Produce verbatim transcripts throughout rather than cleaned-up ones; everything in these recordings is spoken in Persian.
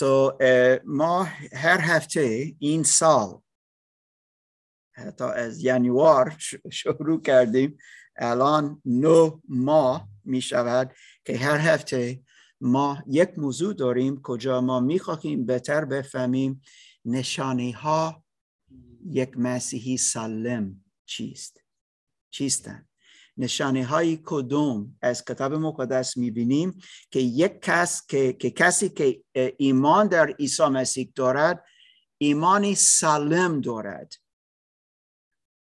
So uh, ما هر هفته این سال حتی از ینوار شروع کردیم، الان نه ماه می شود که هر هفته ما یک موضوع داریم کجا ما می خواهیم بهتر بفهمیم نشانه ها یک مسیحی سالم چیست چیستند. نشانه های کدوم از کتاب مقدس میبینیم که یک کس که, که کسی که ایمان در عیسی مسیح دارد، ایمانی سالم دارد،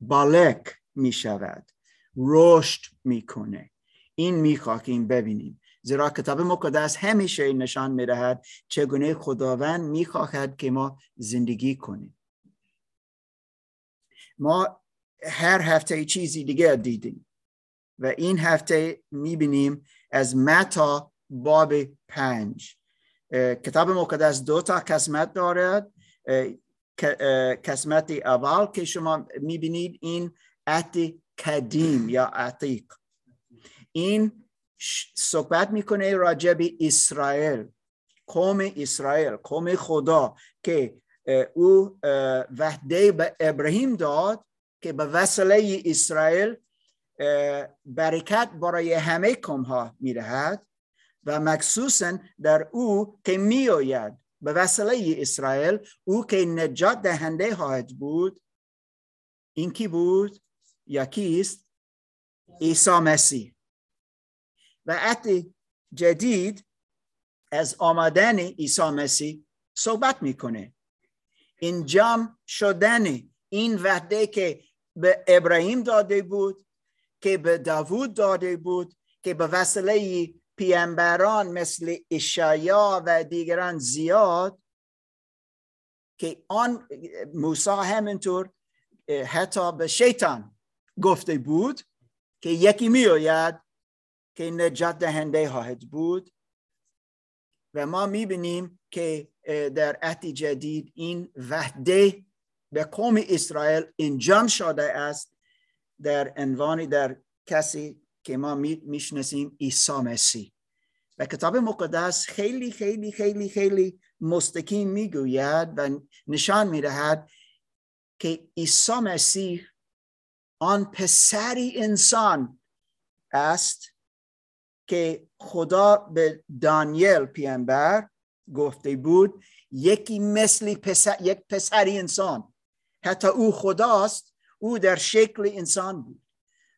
بالغ می شود، رشد میکنه. این میخواهیم ببینیم، زیرا کتاب مقدس همیشه نشان میدهد چگونه خداوند میخواهد که ما زندگی کنیم. ما هر هفته چیزی دیگه دیدیم و این هفته میبینیم از متی باب پنج. کتاب مقدس دو تا قسمت دارد. قسمت اول که شما میبینید این عهد قدیم یا عتیق، این صحبت میکنه راجع به اسرائیل، قوم اسرائیل، قوم خدا که او وعده به ابراهیم داد که به وسیله اسرائیل برکت برای همه قوم‌ها می‌دهد و مخصوصاً در او که می‌آید به وسیله اسرائیل، او که نجات دهنده خواهد بود. این کی بود یا کیست؟ عیسی مسیح. و عهد جدید از آمدن عیسی مسیح صحبت می‌کنه، انجام شدن این وعده که به ابراهیم داده بود، که به داوود داده بود، که به وسیله پیامبران مثل اشعیا و دیگران زیاد، که آن موسی همینطور حتی به شیطان گفته بود که یکی میآید که نجات دهنده خواهد بود. و ما میبینیم که در عهد جدید این وعده به قوم اسرائیل انجام شده است در عنوانی در کسی که ما میشناسیم عیسی مسیح. و کتاب مقدس خیلی خیلی خیلی خیلی مستقیم میگوید و نشان میدهد که عیسی مسیح آن پسری انسان است که خدا به دانیال پیامبر گفته بود یکی مثل پسر، یک پسری انسان، حتی او خداست، او در شکل انسان بود.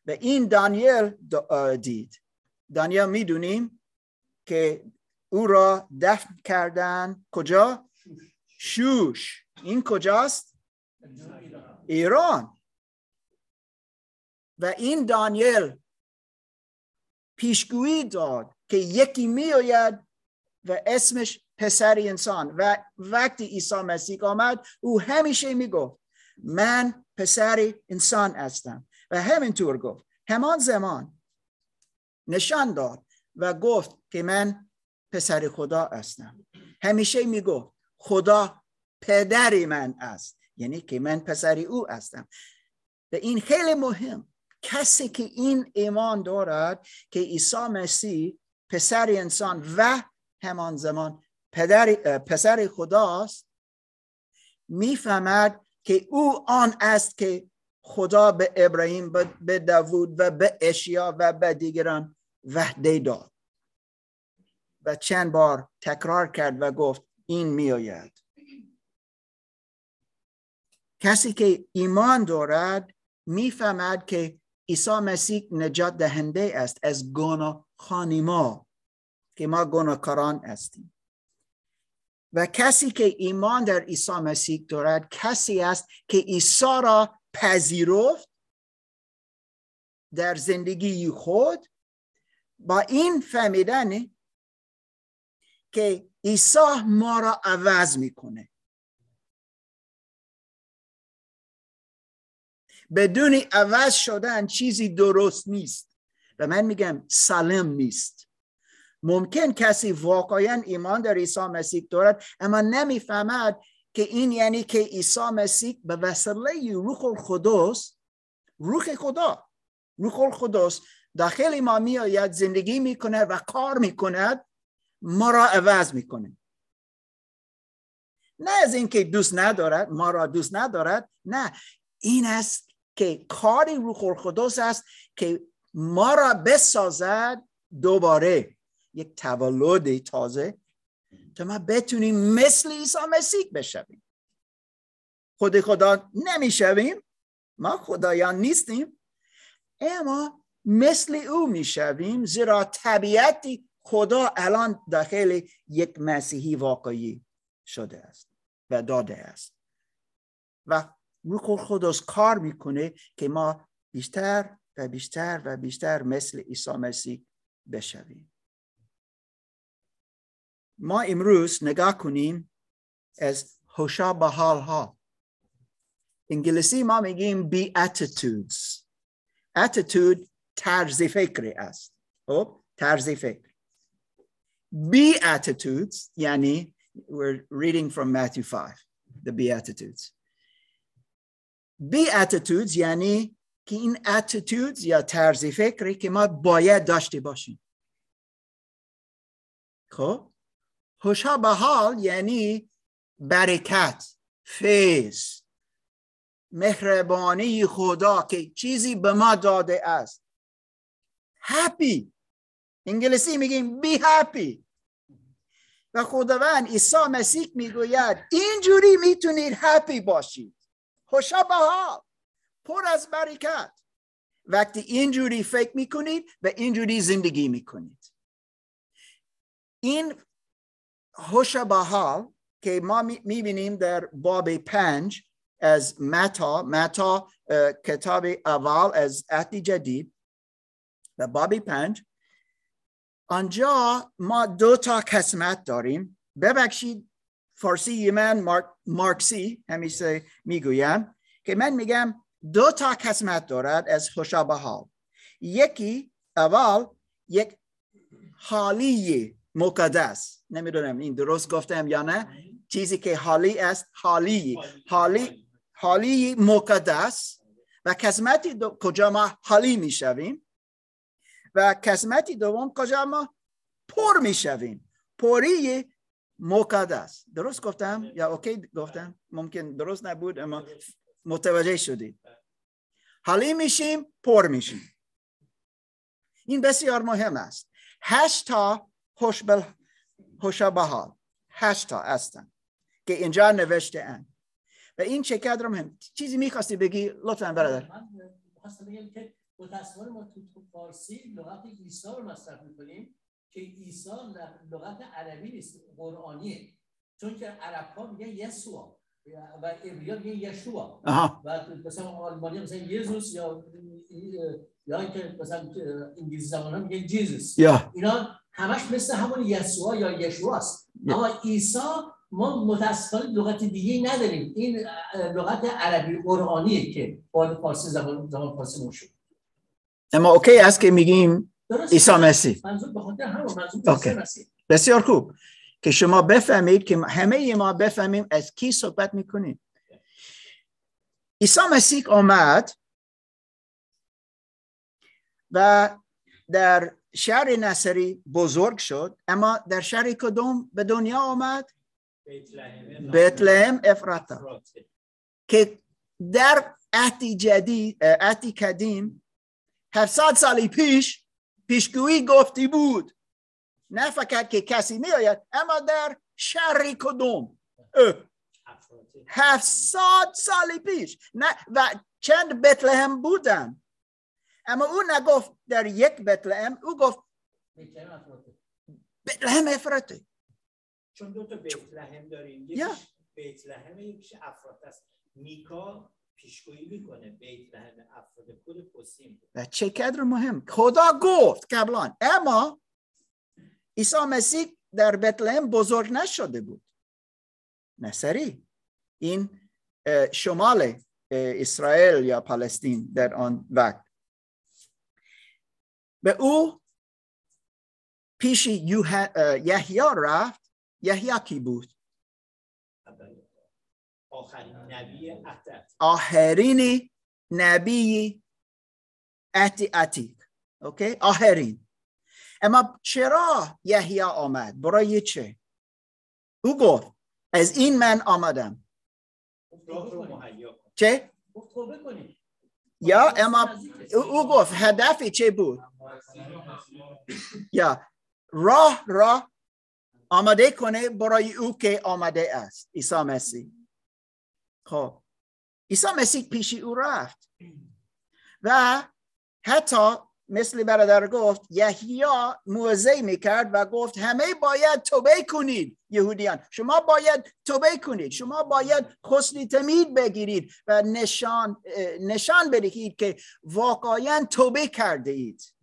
و این دانیال دید. دانیال میدونیم که او را دفن کردن کجا؟ شوش. این کجاست؟ ایران. و این دانیال پیشگویی داد که یکی میآید و اسمش پسر انسان. و وقتی عیسی مسیح آمد، او همیشه میگفت من پسر انسان هستم و همینطور گفت. همان زمان نشان داد و گفت که من پسر خدا هستم. همیشه میگفت خدا پدر من است، یعنی که من پسر او هستم. و این خیلی مهم، کسی که این ایمان دارد که عیسی مسیح پسر انسان و همان زمان پدر پسر خداست، میفهمد که او آن است که خدا به ابراهیم، به داوود و به اشعیا و به دیگران وعده داد. و چند بار تکرار کرد و گفت این میآید. کسی که ایمان دارد میفهمد که عیسی مسیح نجات دهنده است از گناهان ما که ما گناهکاران هستیم. و کسی که ایمان در عیسی مسیح دارد کسی است که عیسی را پذیرفت در زندگی خود، با این فهمیدن که عیسی ما را عوض میکنه. بدون عوض شدن چیزی درست نیست و من میگم سالم نیست. ممکن کسی واقعا ایمان در عیسی مسیح دارد اما نمیفهمد که این یعنی که عیسی مسیح به وسیله روح القدس، روح خدا، روح القدس داخل ما میآید، زندگی میکند و کار میکند، ما را عوض میکنه. نه از اینکه دوست ندارد، ما را دوست ندارد، نه، این است که کاری روح القدس است که ما را بسازد دوباره، یک تولد تازه، تا ما بتونیم مثل عیسی مسیح بشویم. خود خدا نمیشویم، ما خدایان نیستیم، اما مثل او میشویم، زیرا طبیعتی خدا الان داخل یک مسیحی واقعی شده است و داده است و روح القدس کار میکنه که ما بیشتر و بیشتر و بیشتر مثل عیسی مسیح بشویم. ما امروز نگاه کنیم از خوشا به حال ها. انگلیسی ما میگیم beatitudes. attitude طرز فکری است. خب طرز فکر. beatitudes یعنی we're reading from Matthew five, the beatitudes. beatitudes یعنی که این attitudes یا طرز فکری که ما باید داشته باشیم. خب خوشا به حال یعنی برکت، فیض، مهربانی خدا که چیزی به ما داده است. هپی، انگلیسی میگیم بی هپی. و خداوند عیسی مسیح میگوید اینجوری میتونید هپی باشید. خوشا به حال، پر از برکت. وقتی اینجوری فکر میکنید و اینجوری زندگی میکنید. این خوشا به حال که ما میبینیم در باب پنج از متا متا کتاب اول از عهد جدید و باب پنج، آنجا ما دو تا قسمت داریم. ببخشید فارسی من مارک مارکسی همیشه میگویم که من میگم دو تا قسمت دارد از خوشا به حال. یکی اول یک حالیه مقدس، نمیدونم این درست گفتم یا نه، چیزی که حالی است، حالی حالی حالی مقدس. و قسمتی دو... کجا ما حالی میشویم، و قسمتی دوم کجا ما پر میشویم، پری مقدس. درست گفتم یا اوکی گفتم؟ ممکن درست نبود اما متوجه شدید. حالی میشیم، پر میشیم. این بسیار مهم است. هشت تا خوشا به حال، هشت تا هستن که اینجا نوشته اند و این چقدر مهم. چیزی میخواستی بگی لطفا برادر؟ من میخواستم بگم که متاسفانه ما تو فارسی لغت عیسی رو مصرف میکنیم که عیسی لغت عربی نیست، قرآنیه. چون که عرب ها میگن یسوع و عبری ها میگن یشوا، و مثلا آلمانی ها مثلا یزوس یا یا که مثلا انگلیسی زبان ها میگن جیزوس. اینا همش مثل همون یسوع یا یشوا است. اما عیسی ما متأسفانه لغت دیگه‌ای نداریم. این لغت عربی قرآنیه که با فارسی زبان زبان فارسی مون شد. اما اوکی است که میگیم عیسی مسیح. منظور به خاطر همون منظور عیسی مسیح. بسیار خوب که شما بفهمید، که همه ما بفهمیم از کی صحبت میکنیم. عیسی مسیح آمد و در شهر ناصری بزرگ شد، اما در شهر کدوم به دنیا آمد؟ بیت لحم افراته، که در عهد جدید، عهد قدیم هفتصد سال پیش پیشگویی گفتی بود، نه فقط که کسی میآید، اما در شهر کدوم؟ هفتصد سال پیش. نه و چند بیت لحم بودن، اما او نگفت در یک بیت لحم، او گفت بیت لحم افراته. چون دو تا بیت لحم داریم، یکی بیت لحم، یکی افراته است. میکا پیشگویی میکنه بیت لحم افراته خود پسیم. و چه قدر مهم، خدا گفت قبلا، اما عیسی مسیح در بیت لحم بزرگ نشده بود. ناصری این شمال اسرائیل یا فلسطین در آن وقت. به او پیش یحیی رفت. یحیی کی بود؟ آخرین نبی عهد، آخرین نبی عهد عتیق. اوکی، آخرین. اما چرا یحیی آمد؟ برای چه؟ او گفت از این من آمدم. چه؟ یا اما او گفت هدف چه بود؟ یا راه راه آماده کنه برای او که آمده است، عیسی مسیح. خب عیسی مسیح پیش او رفت و حتی مثل برادر گفت یحیی موعظه میکرد و گفت همه باید توبه کنید. یهودیان شما باید توبه کنید، شما باید غسل تعمید بگیرید و نشان نشان بدهید که واقعا توبه کرده اید.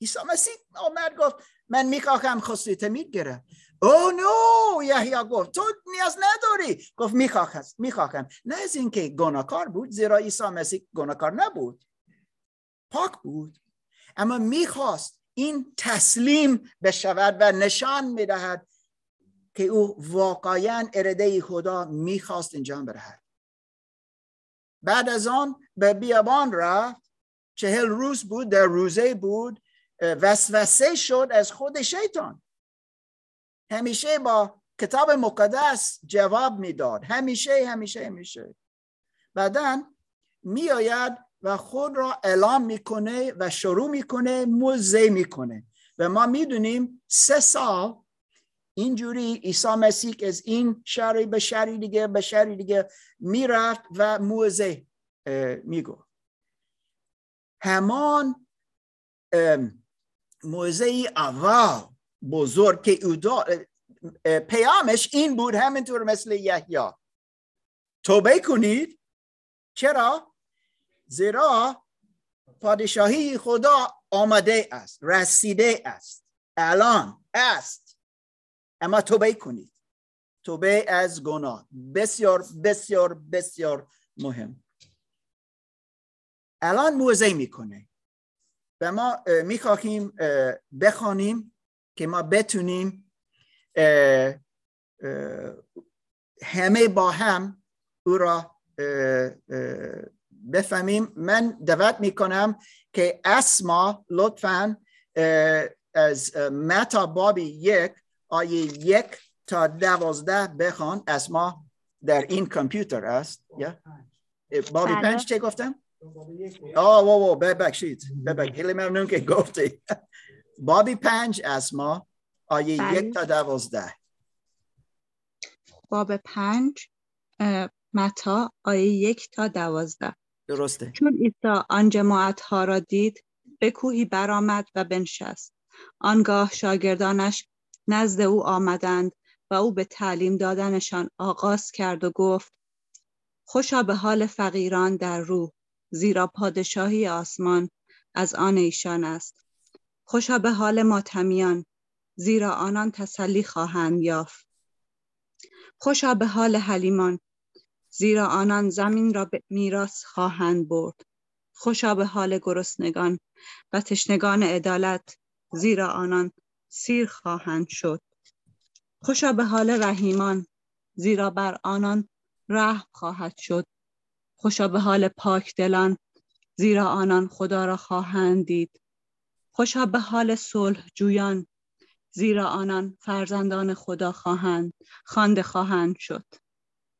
عیسی مسیح آمد گفت من میخواهم غسل تعمید گیرم. او نو، یحیی گفت تو نیاز نداری. گفت میخواهم میخواهم نه از اینکه گناهکار بود، زیرا عیسی مسیح گناهکار نبود، پاک بود، اما میخواست این تسلیم بشود و نشان میدهد که او واقعاً اراده خدا میخواست انجام بدهد. بعد از آن به بیابان رفت، چهل روز بود، در روزه بود، وسوسه شد از خود شیطان. همیشه با کتاب مقدس جواب میداد، همیشه همیشه همیشه. بعداً میآید و خود را اعلام میکنه و شروع میکنه موعظه میکنه و ما میدونیم سه سال اینجوری عیسی مسیح از این شهری به شهری دیگه به شهری دیگه میرفت و موعظه میگفت. همان موعظه اول بزرگ که او پیامش این بود، همینطور مثل یحیی توبه کنید. چرا؟ زیرا پادشاهی خدا آمده است، رسیده است، الان است، اما توبه کنید. توبه از گناه بسیار بسیار بسیار مهم. الان موعظه میکنه و ما میخواهیم بخوانیم که ما بتونیم همه با هم او را بفهمیم. من دعوت میکنم که اسما لطفاً از متی باب یک آیه یک تا دوازده بخوان. اسما در این کامپیوتر است. باب پنج چه گفتم؟ آه وو وو ببخشید ببخشید خیلی ممنون که گفتی. باب پنج اسما آیه یک تا دوازده. باب پنج متی آیه یک تا دوازده. درسته. چون عیسی آن جماعتها را دید، به کوهی برآمد و بنشست. آنگاه شاگردانش نزد او آمدند و او به تعلیم دادنشان آغاز کرد و گفت خوشا به حال فقیران در روح، زیرا پادشاهی آسمان از آن ایشان است. خوشا به حال ماتمیان، زیرا آنان تسلی خواهند یافت. خوشا به حال حلیمان، زیرا آنان زمین را به میراث خواهند برد. خوشا به حال گرسنگان و تشنگان عدالت، زیرا آنان سیر خواهند شد. خوشا به حال رحیمان، زیرا بر آنان رحم خواهد شد. خوشا به حال پاک دلان، زیرا آنان خدا را خواهند دید. خوشا به حال صلح جویان، زیرا آنان فرزندان خدا خواهند خوانده خواهند شد.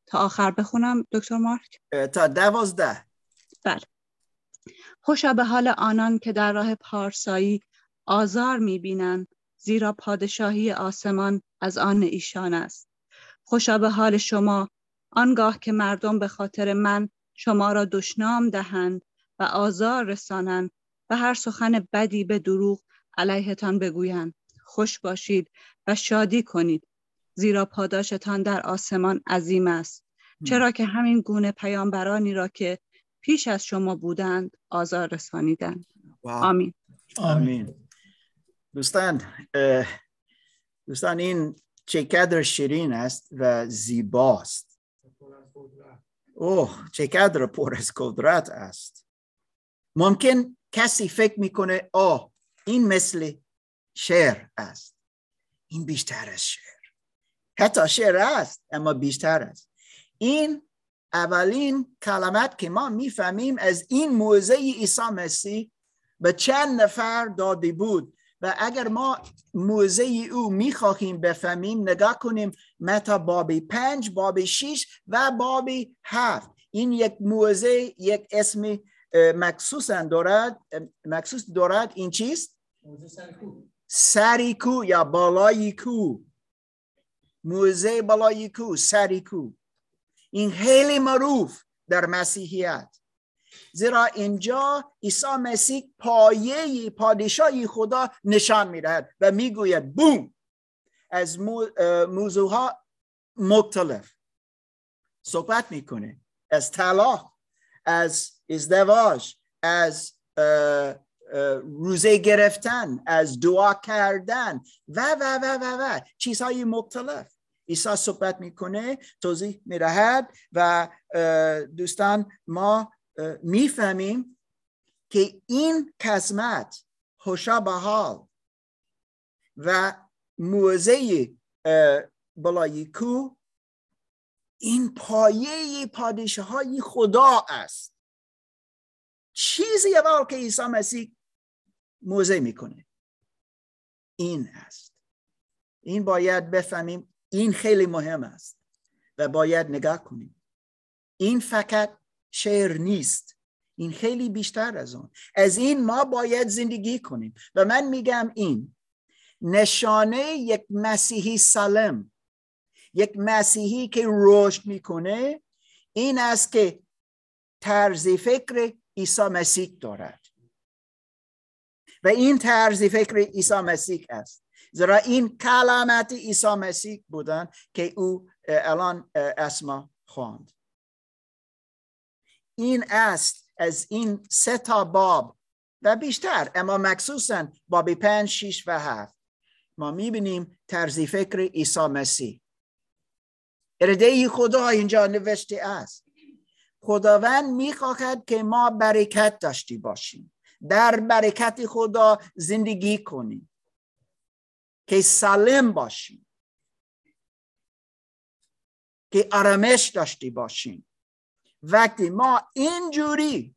تا آخر بخونم دکتر مارک؟ تا دوازده. بله. خوشا به حال آنان که در راه پارسایی آزار می‌بینند، زیرا پادشاهی آسمان از آن ایشان است. خوشا به حال شما آنگاه که مردم به خاطر من شما را دشنام دهند و آزار رسانند و هر سخن بدی به دروغ علیهتان بگویند. خوش باشید و شادی کنید، زیرا پاداشتان در آسمان عظیم است. چرا که همین گونه پیامبرانی را که پیش از شما بودند آزار رسانیدند. آمین. آمین. دوستان دوستان این چقدر شیرین است و زیباست. اوه چقدر پر از قدرت است. ممکن کسی فکر میکنه آه این مثل شعر است. این بیشتر از شعر، حتی شعر است اما بیشتر است. این اولین کلمات که ما میفهمیم از این موعظه عیسی مسیح به چند نفر داده بود و اگر ما موزه او میخواهیم بفهمیم نگاه کنیم متی باب پنج، باب شش و باب هفت. این یک موزه یک اسم مخصوص دارد، مخصوص دارد. این چیست؟ سریکو یا بالای کو، موزه بالای کو، سریکو. این خیلی معروف در مسیحیت، زیرا اینجا عیسی مسیح پایه پادشاهی خدا نشان میدهد و میگوید بوم از موضوع ها مختلف صحبت میکنه، از طلاق، از ازدواج، از روزه گرفتن، از دعا کردن و و و و و چیزهای مختلف عیسی صحبت میکنه، توضیح میدهد. و دوستان ما میفهمیم که این قسمت خوشا به حال و موزه بالای کو این پایه پادشاهی خدا است. چیزی اول که عیسی مسیح موزه میکنه این است. این باید بفهمیم، این خیلی مهم است و باید نگاه کنیم. این فقط شعر نیست، این خیلی بیشتر از اون، از این ما باید زندگی کنیم. و من میگم این نشانه یک مسیحی سالم، یک مسیحی که رشد میکنه این است که طرز فکر عیسی مسیح دارد و این طرز فکر عیسی مسیح است، زیرا این کلمات عیسی مسیح بودن که او الان اسما خواند. این است از این سه تا باب و بیشتر، اما مخصوصا باب پنج، شش و هفت ما میبینیم طرز فکر عیسی مسیح. اراده خدا اینجا نوشته است. خداوند میخواهد که ما برکت داشته باشیم، در برکت خدا زندگی کنیم، که سالم باشیم، که آرامش داشته باشیم. وقتی ما اینجوری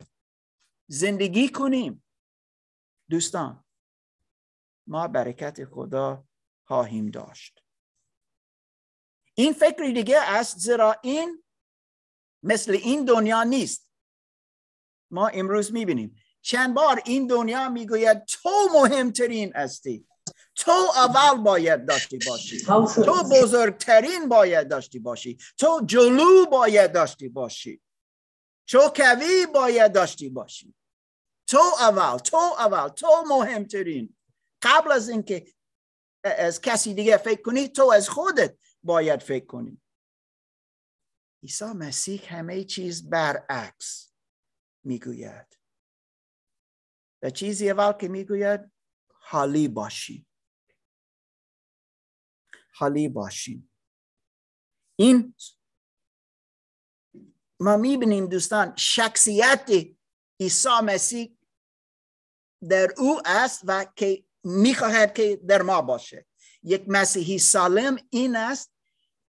زندگی کنیم دوستان، ما برکت خدا خواهیم داشت. این فکر دیگه است، زیرا این مثل این دنیا نیست. ما امروز میبینیم چند بار این دنیا میگوید تو مهمترین هستی، تو اول باید داشتی باشی، تو بزرگترین باید داشتی باشی، تو جلو باید داشتی باشی، تو قوی باید داشتی باشی، تو اول، تو اول، تو مهمترین. قبل از اینکه از کسی دیگه فکر کنی تو از خودت باید فکر کنی. عیسی مسیح همه چیز برعکس میگوید و چیزی اول که میگوید حالی باشی، حالی باشی. این ما میبینیم دوستان شخصیت عیسی مسیح در او است و که میخواهد که در ما باشه. یک مسیحی سالم این است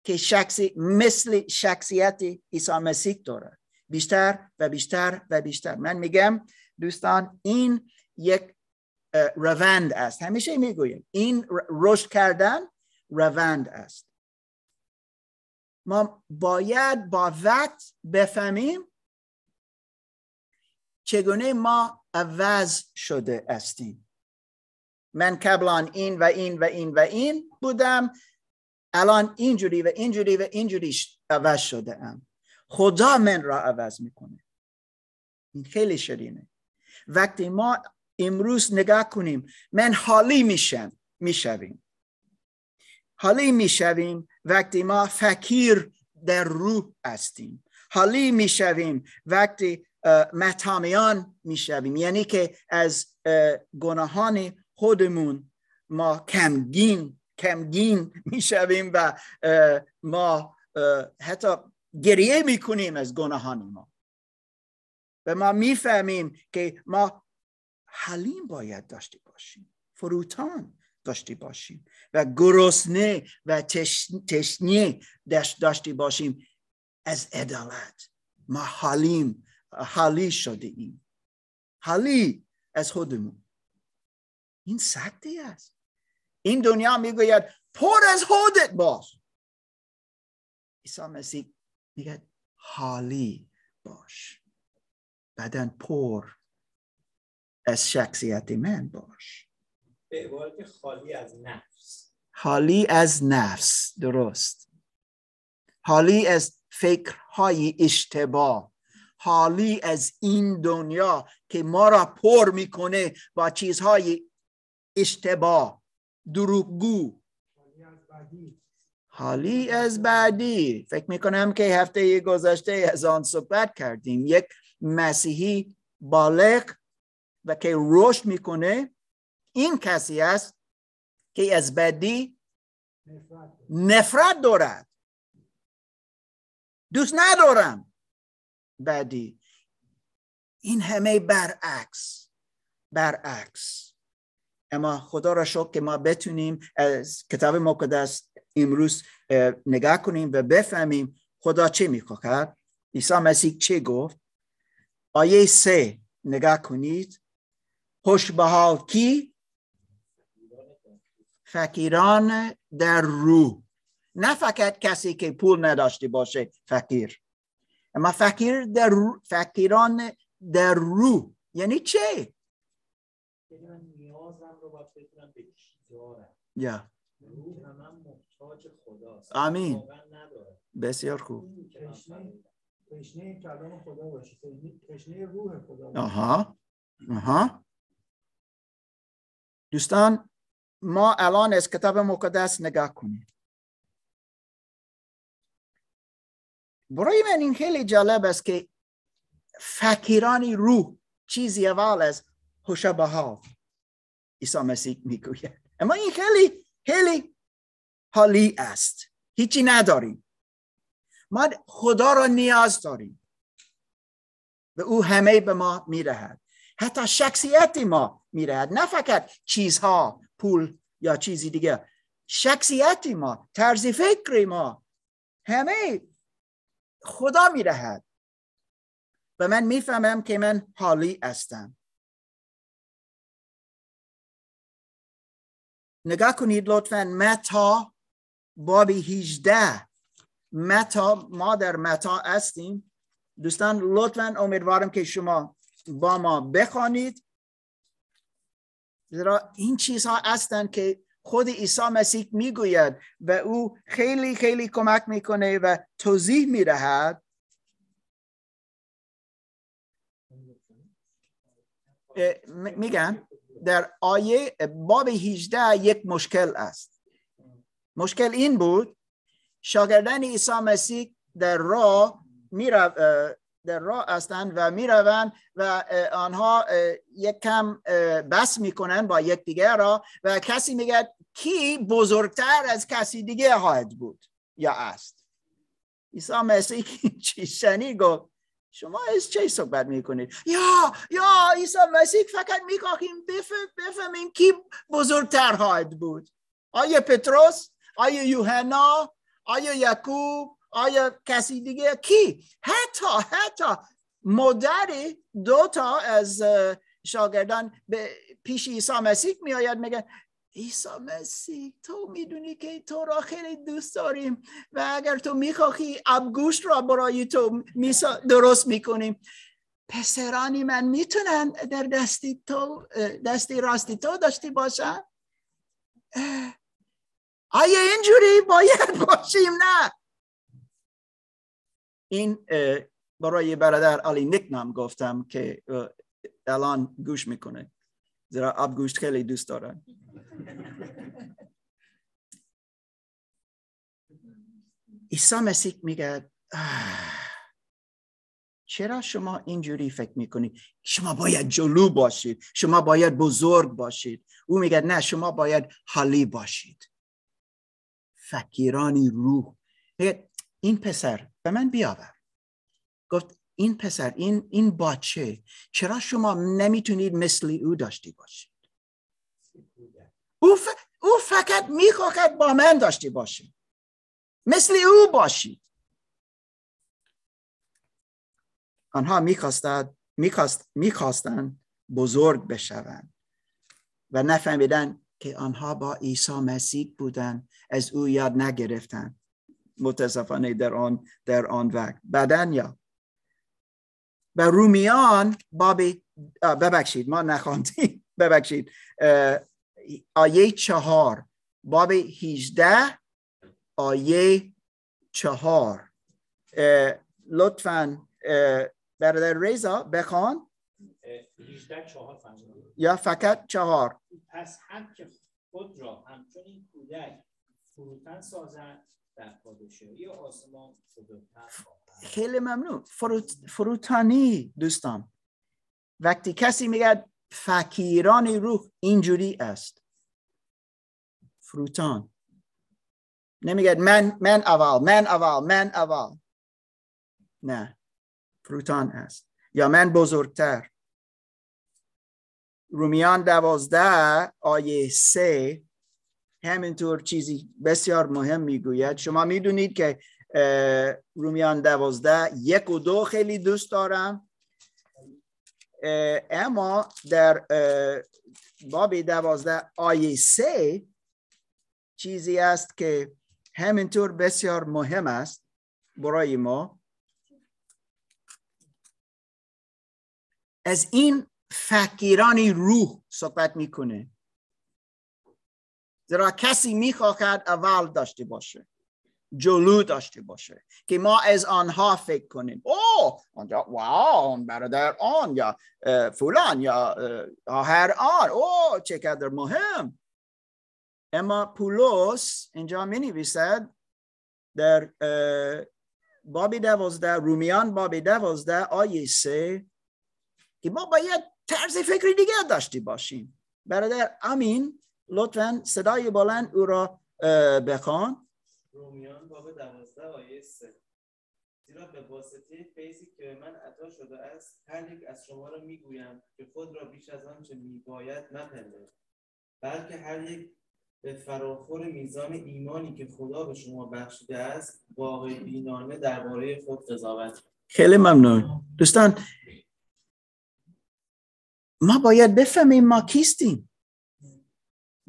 که شخصی مثل شخصیت عیسی مسیح دارد، بیشتر و بیشتر و بیشتر. من میگم دوستان این یک روند است، همیشه میگویم این رشد کردن روند است. ما باید با وقت بفهمیم چگونه ما عوض شده هستیم. من قبلا این و این و این و این بودم، الان اینجوری و اینجوری و اینجوری عوض شده ام. خدا من را عوض میکنه. این خیلی شیرینه. وقتی ما امروز نگاه کنیم من حالی میشم، میشویم حالی میشویم وقتی ما فقیر در روح هستیم. حالی میشویم وقتی مطامعان میشویم، یعنی که از گناهان خودمون ما کمگین کمگین میشویم و ما حتی گریه میکنیم از گناهان ما و ما میفهمیم که ما حلیم باید داشته باشیم، فروتان داشته باشیم و گرسنه و تشنه داشته باشیم از عدالت. ما حالیم، حالی شده ایم، حالی از خودمون. این سختی است. این دنیا میگوید پر از خودت باش. عیسی مسیح میگه خالی باش. بدن پر از شخصیت من باش. به عبارت خالی از نفس. خالی از نفس، درست. خالی از فکرهای اشتباه. خالی از این دنیا که ما را پر میکنه با چیزهای اشتباه، دروغگو. خالی از بدی. فکر میکنم که هفته گذشته از آن صحبت کردیم. یک مسیحی بالغ و که رشد میکنه این کسی است که از بدی نفرت دارد. دوست ندارم بدی. این همه برعکس، برعکس. اما خدا را شکر که ما بتونیم از کتاب مقدس امروز نگاه کنیم و بفهمیم خدا چه می‌خواهد. عیسی مسیح چه گفت؟ آیه سه نگاه کنید. خوش به حال کی؟ فقیران در روح. نه فقط کسی که پول نداشته باشه فقیر، اما فقیر در رو... فقیران در روح یعنی چه؟ من نیازم رو باید بتونم به کی دارم. یا روح هم هم محتاج خداست. آمین. بسیار خوب. تشنه کلام خدا باشی، تشنه روح خدا باشی. آها آها. دوستان ما الان از کتاب مقدس نگاه کنیم. برای من این خیلی جالب است که فقیران روح چیزی اول از خوشا به حال عیسی مسیح میگوید. اما این خیلی خیلی خالی است. هیچی نداریم. ما خدا را نیاز داریم و او همه به ما میرهد. حتی شخصیت ما میرهد. نه فقط چیزها، پول یا چیزی دیگه. شخصیت ما، طرز فکر ما، همه خدا میرهد. و من میفهمم که من حالی هستم. نگاه کنید لطفاً متی باب هجده. متی، ما در متی هستیم. دوستان لطفاً امیدوارم که شما با ما بخوانید، زیرا این چیزها هستند که خود عیسی مسیح میگوید و او خیلی خیلی کمک میکنه و توضیح میدهد. میگم در آیه باب هجده یک مشکل است. مشکل این بود شاگردان عیسی مسیح در راه میرا در راه هستند و میروند و آنها یک کم بحث میکنن با یک دیگر را و کسی میگه کی بزرگتر از کسی دیگه خواهد بود یا است. عیسی مسیح چی شنید؟ گفت شما از چه صحبت میکنید؟ یا یا عیسی مسیح فقط میخواهیم بفهمیم کی بزرگتر خواهد بود. آیا پطرس؟ آیا یوحنا؟ آیا یعقوب؟ آیا کسی دیگه؟ کی؟ حتی حتی مادر دوتا از شاگردان به پیش عیسی مسیح می آید میگن عیسی مسیح تو میدونی که تو را خیلی دوست داریم و اگر تو میخواهی آبگوشت را برای تو می درست میکنیم. پسرانی من میتونن در دستی تو دستی راستی تو داشتی باشن؟ آیا اینجوری باید باشیم؟ نه. این برای برادر علی نکنم گفتم که الان گوش میکنه، زیرا آبگوشت خیلی دوست دارن. عیسی مسیح میگه چرا شما اینجوری فکر میکنید؟ شما باید جلو باشید، شما باید بزرگ باشید. او میگه نه، شما باید خالی باشید. فقیرانی روح. این پسر به من بیاور. گفت این پسر، این این بچه، چرا شما نمیتونید مثل او داشتی باشید؟ او, ف... او فقط میخواهد با من داشتی باشید، مثل او باشید. آنها میخواستند میخواست... میخواستن بزرگ بشوند. و نفهمیدن که آنها با عیسی مسیح بودند، از او یاد نگرفتند. متاسفانه در آن در آن وقت بدن یا و رومیان باب ببخشید ما نخواندیم ببخشید آیه چهار باب هجده آیه چهار لطفاً برادر رضا بخوان. هجده چهار یا فقط چهار. پس هم که خود را همچنین کودک فروتن سازند در پادشاهی آسمان فروتن. خیلی ممنون. فروت، فروتنی دوستان، وقتی کسی میگه فقیران روح اینجوری است، فروتان نمیگه من من اول من اول من اول نه، فروتان است یا من بزرگتر. رومیان دوازده آیه سه همینطور چیزی بسیار مهم میگوید. شما میدونید که رومیان دوازده یک و دو خیلی دوست دارم، اما در باب دوازده آیه سه چیزی است که همینطور بسیار مهم است برای ما. از این فقیرانی روح صحبت میکنه، زیرا کسی میخواهد اول داشته باشه، جلو داشته باشه که ما از آنها فکر کنیم. اوه آنجا واو برادر آن یا فلان یا هر آن، اوه چقدر مهم. اما پولس اینجا می نویسد در باب دوازده، رومیان باب دوازده آیه سه، که ما باید طرز فکری دیگه داشتی باشیم. برادر امین لطفاً صدای بلند او را بخوان. رومیان باب دوازده آیه سه: زیرا به واسطه فیضی که به من عطا شده است هر یک از شما را میگویم که خود را بیش از آنچه میباید نپندارید، بلکه هر یک به فراخور میزان ایمانی که خدا به شما بخشیده است واقع بینانه درباره خود قضاوت کنید. خیلی ممنون دوستان. ما باید بفهمیم ما کیستیم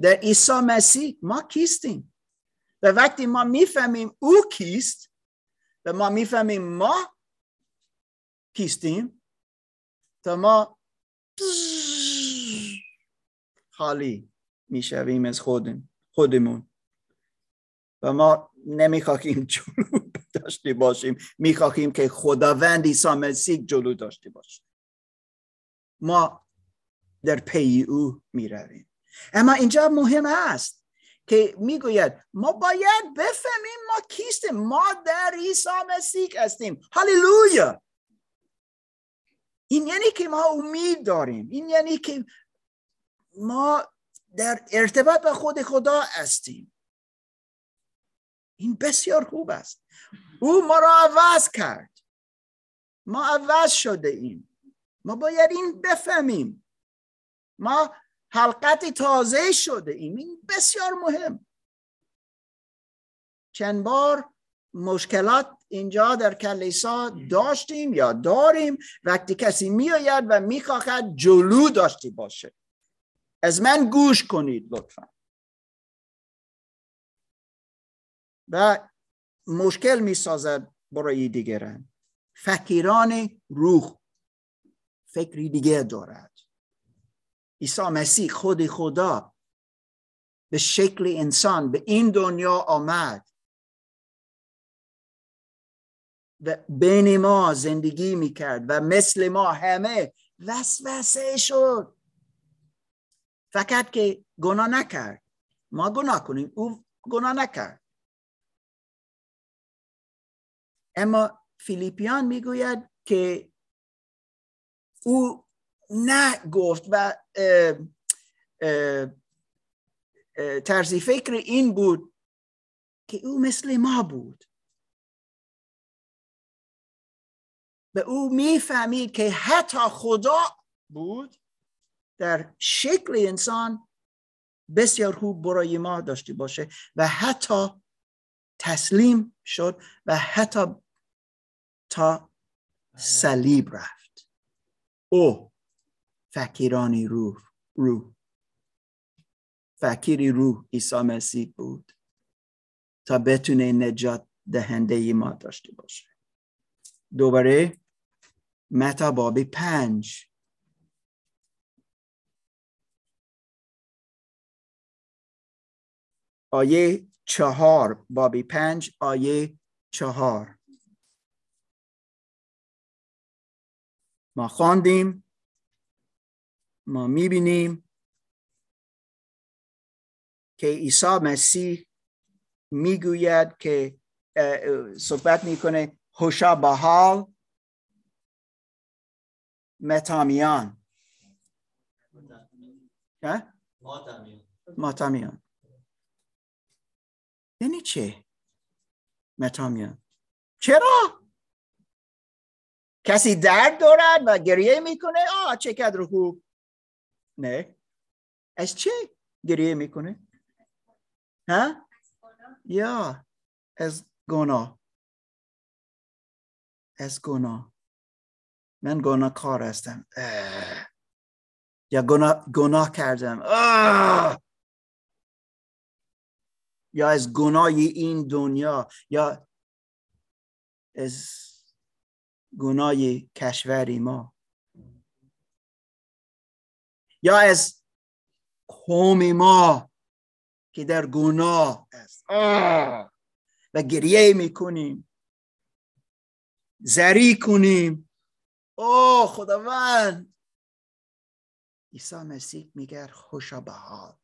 در عیسی مسیح. ما کیستیم و وقتی ما میفهمیم او کیست و ما میفهمیم ما کیستیم، تا ما خالی میشویم از خودم خودمون و ما نمیخواهیم جلو داشته باشیم، میخواهیم که خداوند عیسی مسیح جلو داشته باشه. ما در پی او می رویم. اما اینجا مهم است که می گوید ما باید بفهمیم ما کیستیم. ما در عیسی مسیح هستیم. هللویا. این یعنی که ما امید داریم، این یعنی که ما در ارتباط با خود خدا هستیم. این بسیار خوب است. او ما را عوض کرد، ما عوض شده ایم. ما باید این بفهمیم، ما حلقه تازه شده ایم. این بسیار مهم. چند بار مشکلات اینجا در کلیسا داشتیم یا داریم، وقتی کسی میآید و میخواهد جلو داشته باشه. از من گوش کنید لطفا. و مشکل میسازد برای دیگران. فقیران روح فکری دیگه دارد. عیسی مسیح خود خدا به شکل انسان به این دنیا آمد و بین ما زندگی میکرد و مثل ما همه وسوسه شد، فقط که گناه نکرد. ما گناه کنیم، او گناه نکرد. اما فیلیپیان میگوید که او نه گفت و طرز فکر این بود که او مثل ما بود و او میفهمید که حتی خدا بود در شکل انسان. بسیار خوب برای ما داشته باشه و حتی تسلیم شد و حتی تا صلیب رفت. او فقیرانی روح روح فقیری روح عیسی مسیح بود تا بتونه نجات دهنده ما داشته باشه. دوباره متی باب پنج آیه چهار، باب پنج آیه چهار ما خواندیم، ما میبینیم که عیسی مسیح میگوید که صحبت میکنه خوشا به حال متامیان ماتامیان ماتامیان یعنی چه متامیان؟ چرا؟ کسی درد دارد و گریه میکنه؟ آه چه کدر خوب؟ نه، از چه گریه میکنه؟ ها؟ یا از گناه، از گناه، من گناهکار هستم، اه. یا گناه گناه کردم، اه. یا از گناه این دنیا، یا از گناه کشور ما، یا از قوم ما که در گناه است و گریه میکنیم، زاری کنیم. او خداوند عیسی مسیح میگه خوشا به حال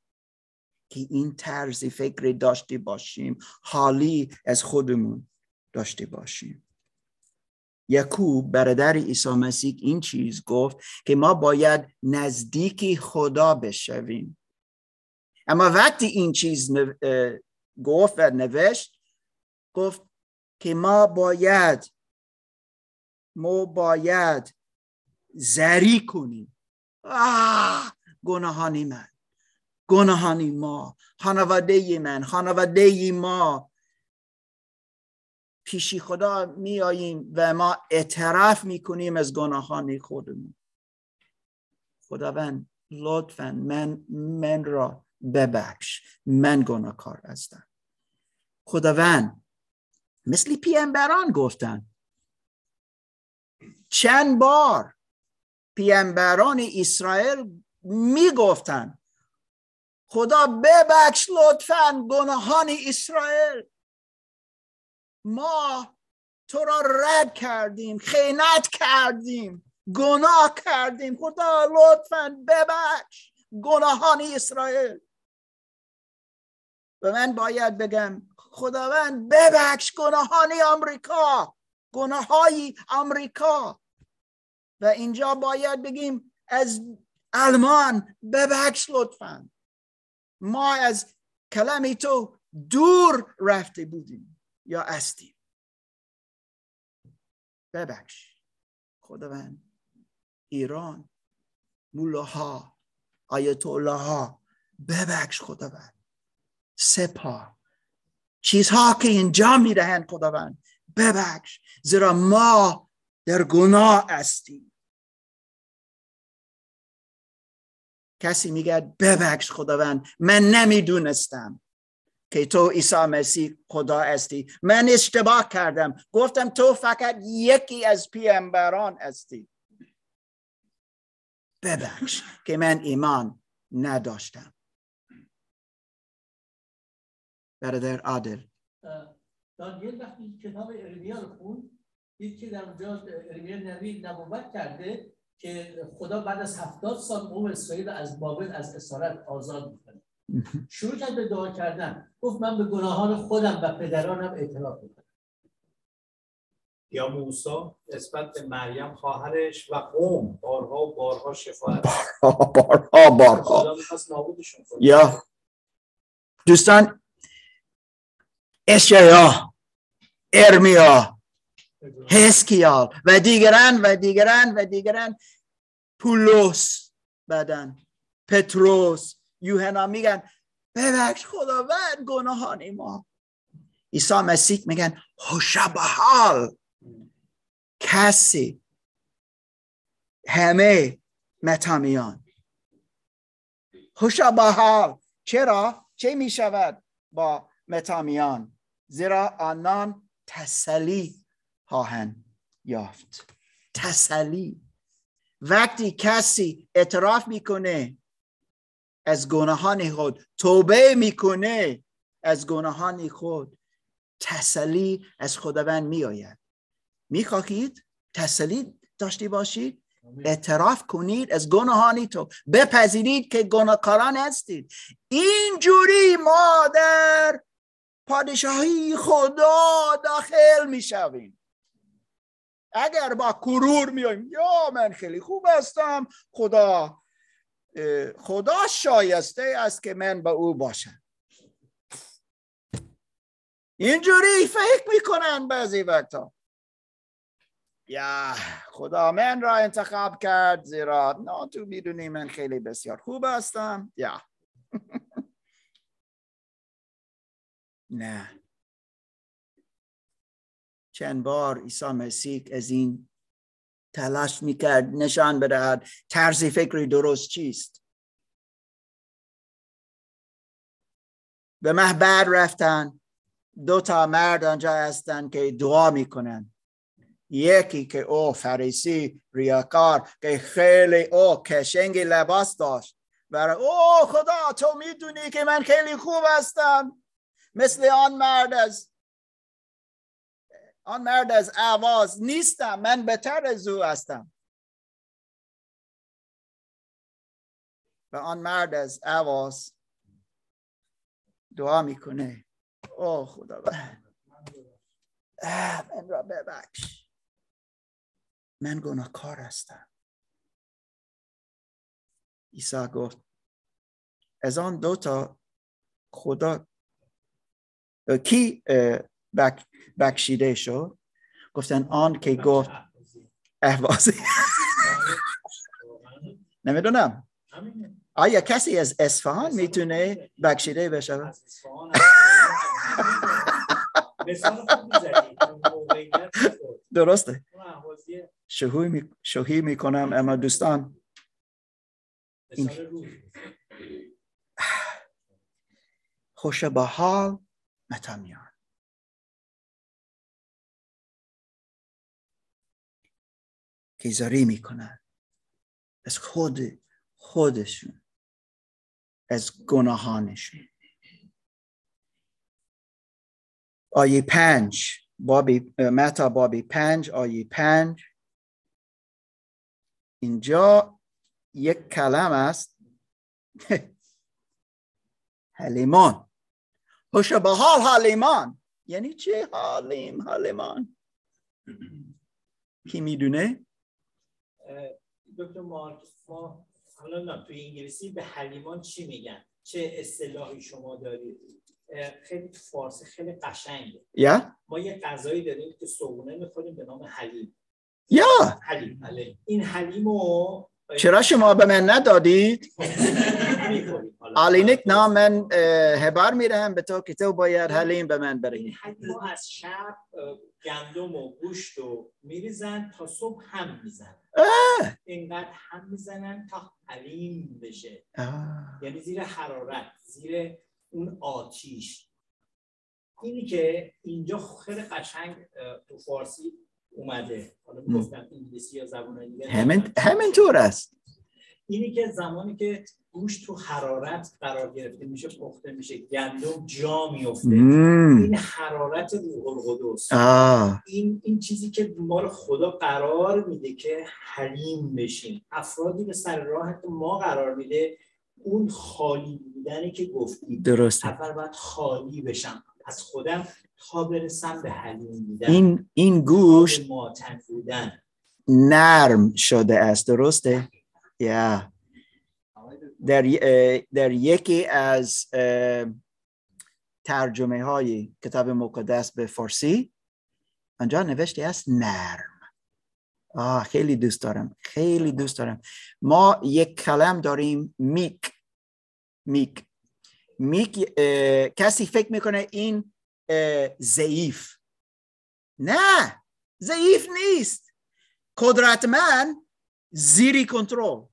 که این طرز فکری داشته باشیم، حالی از خودمون داشته باشیم. یعقوب برادر عیسی مسیح این چیز گفت که ما باید نزدیکی خدا بشویم. اما وقتی این چیز گفت و نوشت، گفت که ما باید ما باید زاری کنیم. آه گناهانی من، گناهانی ما، خانواده من، خانواده ما. پیش خدا می آییم و ما اعتراف می کنیم از گناهان خودمون. خداوند لطفاً من من را ببخش، من گناهکار هستم. خداوند مثل پیامبران گفتن، چند بار پیامبران اسرائیل می گفتن خدا ببخش لطفاً گناهان اسرائیل، ما تو را رد کردیم، خیانت کردیم، گناه کردیم، خدا لطفاً ببخش گناهان اسرائیل. و من باید بگم خداوند ببخش گناهان آمریکا، گناههای آمریکا. و اینجا باید بگیم از آلمان ببخش لطفاً، ما از کلام تو دور رفته بودیم یا هستیم، ببخش خداوند. ایران، مولاها، آیت الله ها، ببخش خداوند. سپاه، چیزها که انجام می دهند خداوند ببخش، زیرا ما در گناه هستیم. کسی میگه ببخش خداوند، من نمیدونستم که تو عیسی مسیح خدا هستی، من اشتباه کردم، گفتم تو فقط یکی از پیامبران هستی، ببخش که من ایمان نداشتم. برادر عادل، دانیال وقتی کتاب ارمیا رو خوند، دید که در اونجا ارمیا نبی نبوت کرده که خدا بعد از هفتاد سال قوم اسرائیل از بابل از اسارت آزاد میکنه. شروع کرد به دعا کردن، گفت من به گناهان خودم و پدرانم اعتراف میکنم. یا موسی نسبت به مریم خواهرش و قوم بارها و بارها شفاعت بارها بارها بارها خدا میخواست نابودشون کنه. یا دوستان اشعیا، ارمیا، حسقیال و دیگران و دیگران و دیگران، پولس بعدن پطرس، یوحنا میگن ببخش خداوند گناهان ما. عیسی مسیح میگن خوشا به حال. کسی، همه متامیان، خوشا به حال چرا؟ چه می شود با متامیان؟ زیرا آنان تسلی خواهند یافت. تسلی. وقتی کسی اعتراف میکنه از گناهان خود، توبه میکنه از گناهان خود، تسلی از خداوند میآید. میخواهید تسلی داشته باشید؟ اعتراف کنید از گناهانی تو، بپذیرید که گناهکاران هستید. اینجوری ما در پادشاهی خدا داخل میشویم. اگر با غرور میایم، یا من خیلی خوب هستم، خدا خدا شایسته است که من با او باشم، اینجوری فکر میکنن بعضی وقتا. یا خدا من را انتخاب کرد زیرا نه تو میدونی من خیلی بسیار خوب هستم. یا نه، چند بار عیسی مسیح از این تلاش میکرد نشان بدهد طرز فکری درست چیست. به محبر رفتن، دو تا مرد آنجا هستن که دعا میکنن. یکی که او فریسی ریاکار که خیلی او کشنگی لباس داشت، برای او خدا تو میدونی که من خیلی خوب هستم، مثل آن مرد از آن مرد از اهواز نیستم، من بهتر از او هستم. و آن مرد از اهواز دعا میکنه، او خدا من را ببخش، من گناهکار هستم. عیسی گفت از آن دو تا خدا کی بک بخشیده شد؟ گفتن آن که گفت اهوازی. نمیدونم آیا کسی از اصفهان میتونه بخشیده بشه؟ درسته، شوخی میکنم، اما دوستان خوشا به حال متامیان. کیزاری میکنن از خود خودشون، از گناهانشون. آیه پنج، بابی متی بابی پنج آیه پنج، اینجا یک کلام است حلیمان. خوشا به حال حلیمان یعنی چه؟ حالیم حلیمان کی میدونه؟ دکتر مارکوس، ما حالا نه توی انگلیسی به حلیمان چی میگن؟ چه اصطلاحی شما دارید؟ خیلی فارسی خیلی قشنگه. yeah. ما یه غذایی داریم که صبحونه میخوریم به نام حلیم. یا yeah. حلیم. حلیم این حلیمو چرا شما به من ندادید؟ آلینک نام من هبار میرم به تو که تو باید حلیم به من برید. حلیمو از شب گندم و گوشت رو میریزن تا صبح هم میزنن، اینقدر هم میزنن تا حلیم بشه. آه. یعنی زیر حرارت، زیر اون آتیش. اینی که اینجا خیلی قشنگ تو فارسی اومده، حالا میگفتم انگلیسی یا زبان‌های دیگه همین همینطور است. اینی که زمانی که گوشت تو حرارت قرار گرفته میشه، پخته میشه، گندم جا میفته، این حرارت روح القدس، این این چیزی که ما رو خدا قرار میده که حلیم بشیم. افرادی به سر راه ما قرار میده، اون خالی بودنی که گفتی درسته، اول باید خالی بشم از خودم تا برسم به حلیم بودن. این این گوشت ماتن بودن نرم شده است، درسته؟ یا yeah. در در یکی از ترجمه های کتاب مقدس به فارسی آنجا نوشته است نرم. آه خیلی دوست دارم، خیلی دوست دارم. ما یک کلام داریم میک. میک میک کسی فکر میکنه این ضعیف. نه، ضعیف نیست، قدرتمند، زیر کنترل.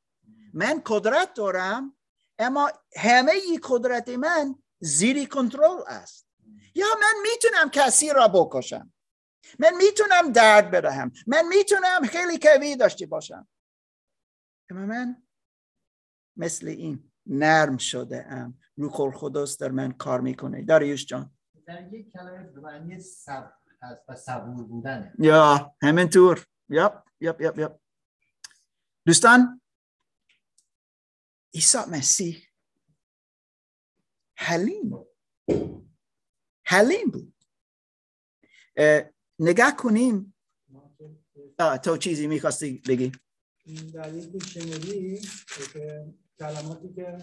من قدرت دارم اما همه قدرت من زیر کنترل است. یا من میتونم کسی را بکشم، من میتونم درد بدهم، من میتونم خیلی قوی داشته باشم، اما من مثل این نرم شده ام. روح القدس در من کار میکنه. داریوش جان در یک کلمه به معنی صبر هست و صبور بودنه. یا همینطور. یپ یپ یپ یپ دوستان، عیسی مسیح حلیم حلیم بود. نگاه کنیم. تو چیزی میخواستی بگی؟ در یک دیکشنری کلماتی که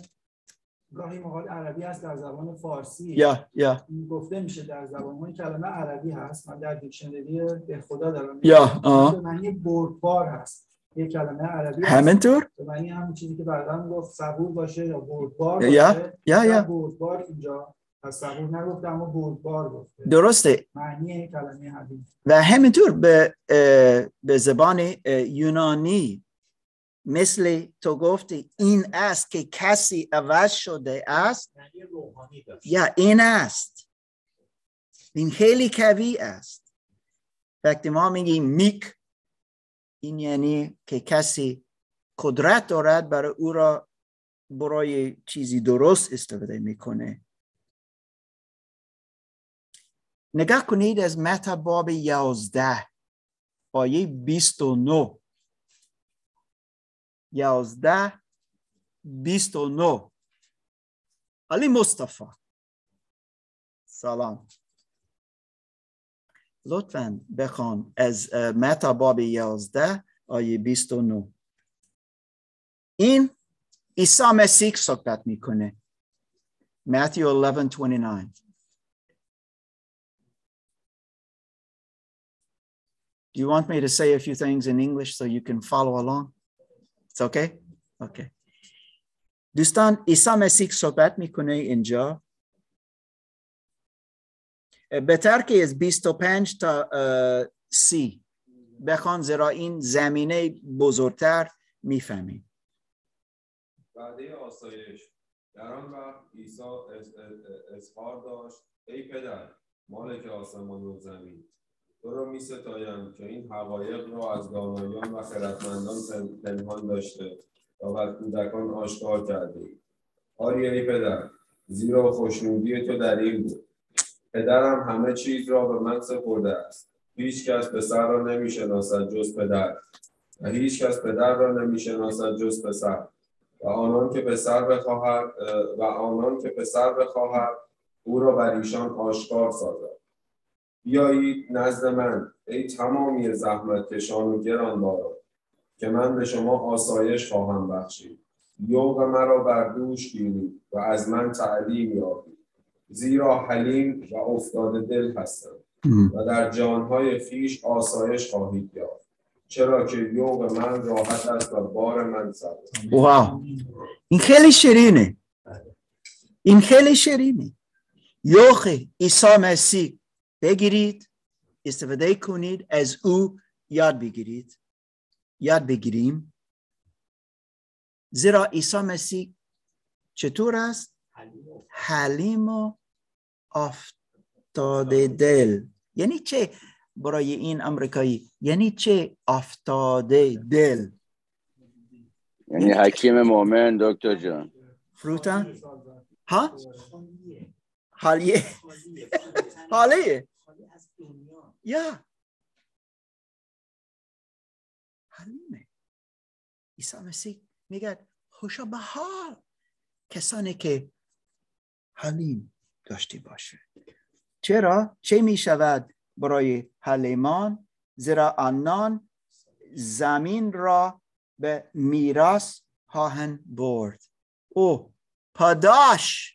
گاهی مقال عربی هست در زبان فارسی یا yeah, yeah. گفته میشه در زبان‌های کلمه عربی هست. من در دیکشنری به خدا دارم یا yeah, معنی بردبار هست. یک کلمه عربی همینطور معنی همون چیزی که بعداً گفت صبور باشه یا بردبار باشه. یا yeah, yeah, yeah. بردبار اینجا صبور نگفت اما بردبار گفته. درسته. معنی کلمه حلیم. و همینطور به به زبان یونانی مثل تو گفتی این است که کسی عوض شده است، یعنی روحانی داشت. یا این است، این خیلی قوی است. وقتی ما میگیم میک، این یعنی که کسی قدرت دارد برای او را برای چیزی درست استفاده میکنه. نگاه کنید از متی باب یازده آیه بیست و نه. یازده بیست و نو. علی مصطفی سلام، لطفاً بخوان از متی باب یازده آیه بیست و نو. این عیسی مسیح صحبت میکنه. متی یازده بیست و نه. Do you want me to say a few things in English so you can follow along? اوکی اوکی دوستان، عیسی مسیح صحبت میکنه اینجا. بهتر که از بیست و پنج تا سی بخوان، زیرا این زمینه بزرگتر میفهمیم. بعد آسایش در آن وقت عیسی اظهار داشت: ای پدر، مالک آسمان و زمین، تو را می ستایم که این حقایق را از دانایان و خردمندان پنهان داشته و بر کودکان آشکار کرده ای. آری ای پدر، زیرا خوشنودی تو در این بود. پدرم همه چیز را به من سپرده است. هیچ کس پسر را نمی شناسد جز پدر و هیچ کس پدر را نمی شناسد جز پسر و آنان که پسر بخواهد و آنان که پسر بخواهد او را بر ایشان آشکار سازد. بیایید نزد من ای تمامی زحمت کشان و گرانباران، که من به شما آسایش خواهم بخشید. یوغ مرا بر دوش گیرید و از من تعلیم یابید، زیرا حلیم و افتاده دل هستم و در جانهای خویش آسایش خواهید یافت، چرا که یوغ من راحت است و بار من سبک. واو، این خیلی شیرینه، این خیلی شیرینه. یوغ عیسی مسیح بگیرید، استفاده کنید، از او یاد بگیرید، یاد بگیریم، زیرا عیسی مسیح چطور است؟ حلیم و افتاده دل. یعنی چه برای این امریکایی؟ یعنی چه افتاده دل؟ یعنی حکیم مومن. دکتر جان فروتن ها؟ حالیه حالیه از دنیا. یا حلیمه. عیسی مسیح میگه خوشا به حال کسانی که حلیم داشته باشه. چرا؟ چه میشود برای حلیمان؟ زیرا آنان زمین را به میراث خواهند برد. او پاداش،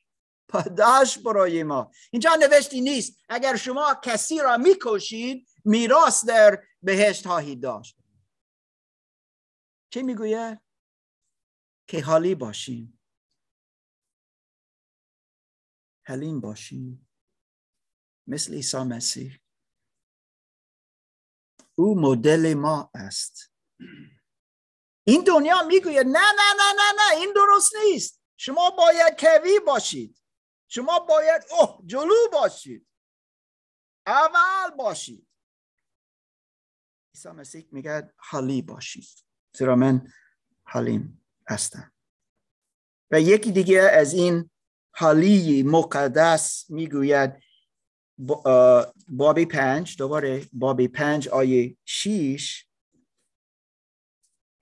پاداش برای ما. اینجا نوشتی نیست اگر شما کسی را میکشید میراث در بهشت خواهید داشت. چه میگوید؟ که حالی باشیم، حلیم باشیم مثل عیسی مسیح. او مدل ما است. این دنیا میگوید نه نه نه نه نه این درست نیست، شما باید کوی باشید. شما باید اوه جلو باشید. اول باشید. عیسی مسیح میگه حالی باشید. زیرا من حالیم هستم. و یکی دیگه از این حالی مقدس میگوید بابی پنج، دوباره بابی پنج آیه شیش،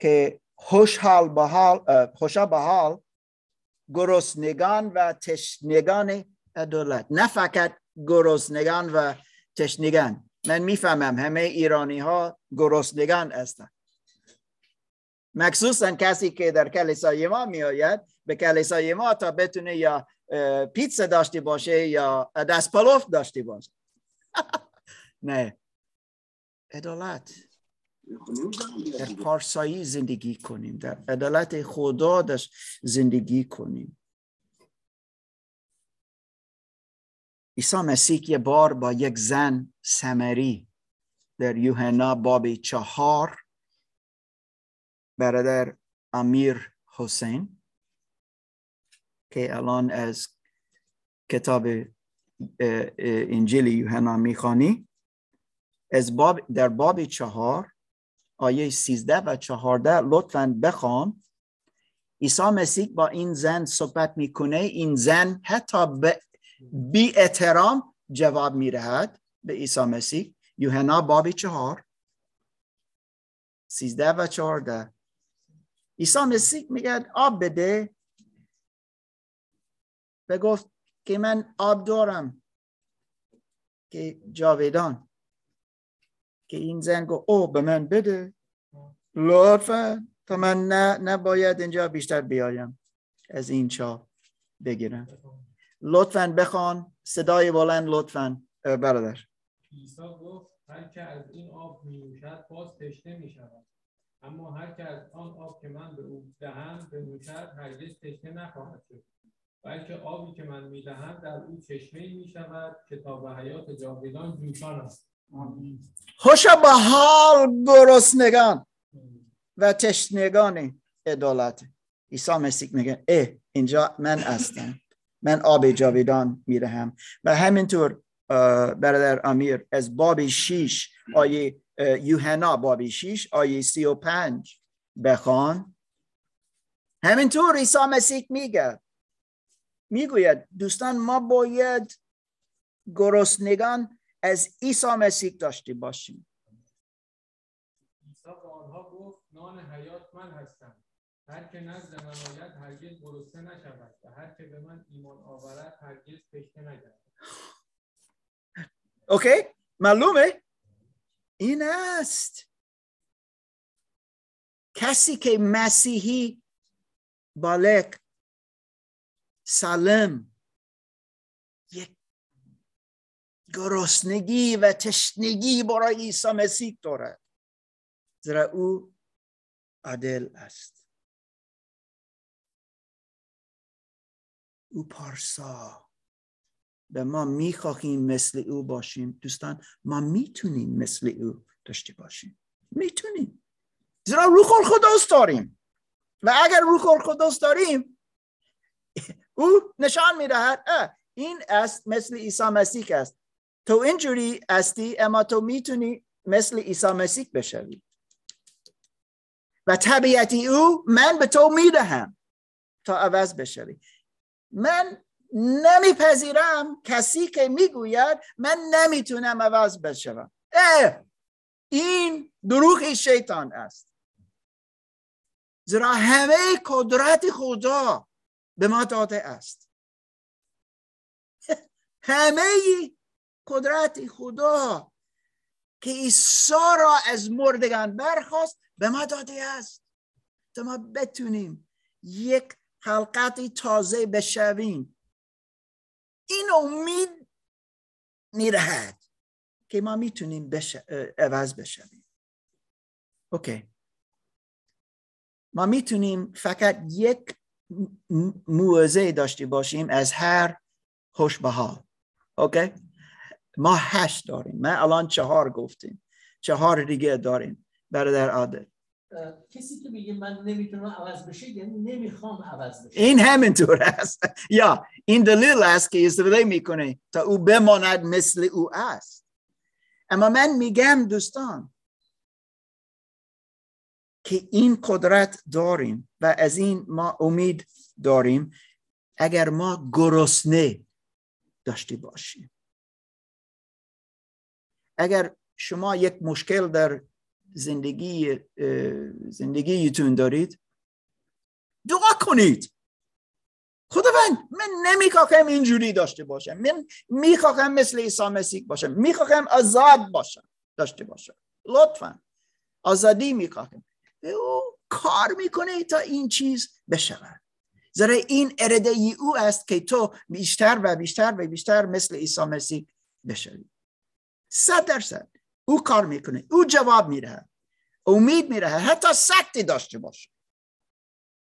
که خوشحال به حال، خوشا به حال گرسنگان و تشنگان عدالت. نه فقط گرسنگان و تشنگان. من میفهمم همه ایرانی ها گرسنگان هستند، مخصوصا کسی که در کلیسای ما میآید به کلیسای ما تا بتونه یا پیتزا داشته باشه یا دست پلوف داشته باشه. نه، عدالت. در پارسایی زندگی کنیم، در عدالت خدا زندگی کنیم. عیسی مسیح یه بار با یک زن سامری در یوحنا باب چهار، برادر امیر حسین که الان از کتاب انجیل یوحنا میخوانی، از باب در باب چهار آیه سیزده و چهارده لطفاً بخوام. عیسی مسیح با این زن صحبت میکنه. این زن حتی به بی احترام جواب می‌دهد به عیسی مسیح. یوحنا باب چهار سیزده و چهارده. عیسی مسیح میگه آب بده. و گفت که من آب دارم که جاودان. که این زن گفت او به من بده لطفا، تا من نه نباید اینجا بیشتر بیایم، از این چا بگیرم. لطفاً بخوان صدای بلند لطفاً برادر. عیسی گفت هر که از این آب می‌نوشد باز تشنه می‌شود، اما هر که از آن آب که من به او دهم بنوشد هرگز تشنه نخواهد شد، بلکه آبی که من می‌دهم در او چشمه‌ای می‌شود که تا به حیات جاودان جوشان است. خوشا به حال گرسنگان و تشنگان عدالت. عیسی مسیح میگه اه اینجا من هستم، من آب جاودان میدهم. و همینطور برادر امیر از باب شیش آیه یوحنا باب شیش آیه سی و پنج بخوان. همینطور عیسی مسیح میگه میگوید دوستان ما باید گرسنگان از عیسی مسیح داشته باشیم. عیسی به آنها گفت نان حیات من هستم، هر که نزد من آید هرگز گرسنه نشود و هر که به من ایمان آورد هرگز تشنه نگردد. اوکی؟ معلومه؟ این است. کسی که مسیحی بالغ سالم یک گرسنگی و تشنگی برای عیسی مسیح دارد، زیرا او عادل است. او پارسا. و ما میخواهیم مثل او باشیم. دوستان ما میتونیم مثل او داشته باشیم، میتونیم، زیرا روح القدس داریم. و اگر روح القدس داریم او نشان میدهد این است، مثل عیسی مسیح است. تو اینجوری هستی، اما تو میتونی مثل عیسی مسیح بشوی و طبیعتی او من به تو میدهم تا عوض بشوی. من نمیپذیرم کسی که میگوید من نمیتونم عوض بشم. این دروغ شیطان است، زیرا همه قدرت خدا به ما داده است. همه قدرت خدا که عیسی را از مردگان برخاست به ما داده است، تا ما بتونیم یک حلقتی تازه بشویم. این امید میرهد که ما میتونیم بش... عوض بشویم. اوکی. ما میتونیم فقط یک موعظه داشته باشیم از هر خوش به حال. اوکی. ما هشت داریم. ما الان چهار گفتیم. چهار دیگه داریم برادر عادل. کسی که میگه من نمیتونم عوض بشه یعنی نمیخوام عوض بشه. این همینطور است. یا این دلیل است که استفاده میکنه تا او بماند مثل او است. اما من میگم دوستان که این قدرت داریم و از این ما امید داریم اگر ما گرسنه داشته باشیم. اگر شما یک مشکل در زندگی زندگیتون دارید دعا کنید. خداوند من نمیخوام اینجوری داشته باشم. من میخوام مثل عیسی مسیح باشم. میخوام آزاد باشم داشته باشم. لطفاً آزادی میخوام. او کار میکنه تا این چیز بشود. زیرا این اراده او است که تو بیشتر و بیشتر و بیشتر مثل عیسی مسیح بشوی. صد درصد او کار میکنه، او جواب میده، امید میده، حتی سکتی داشته باشه.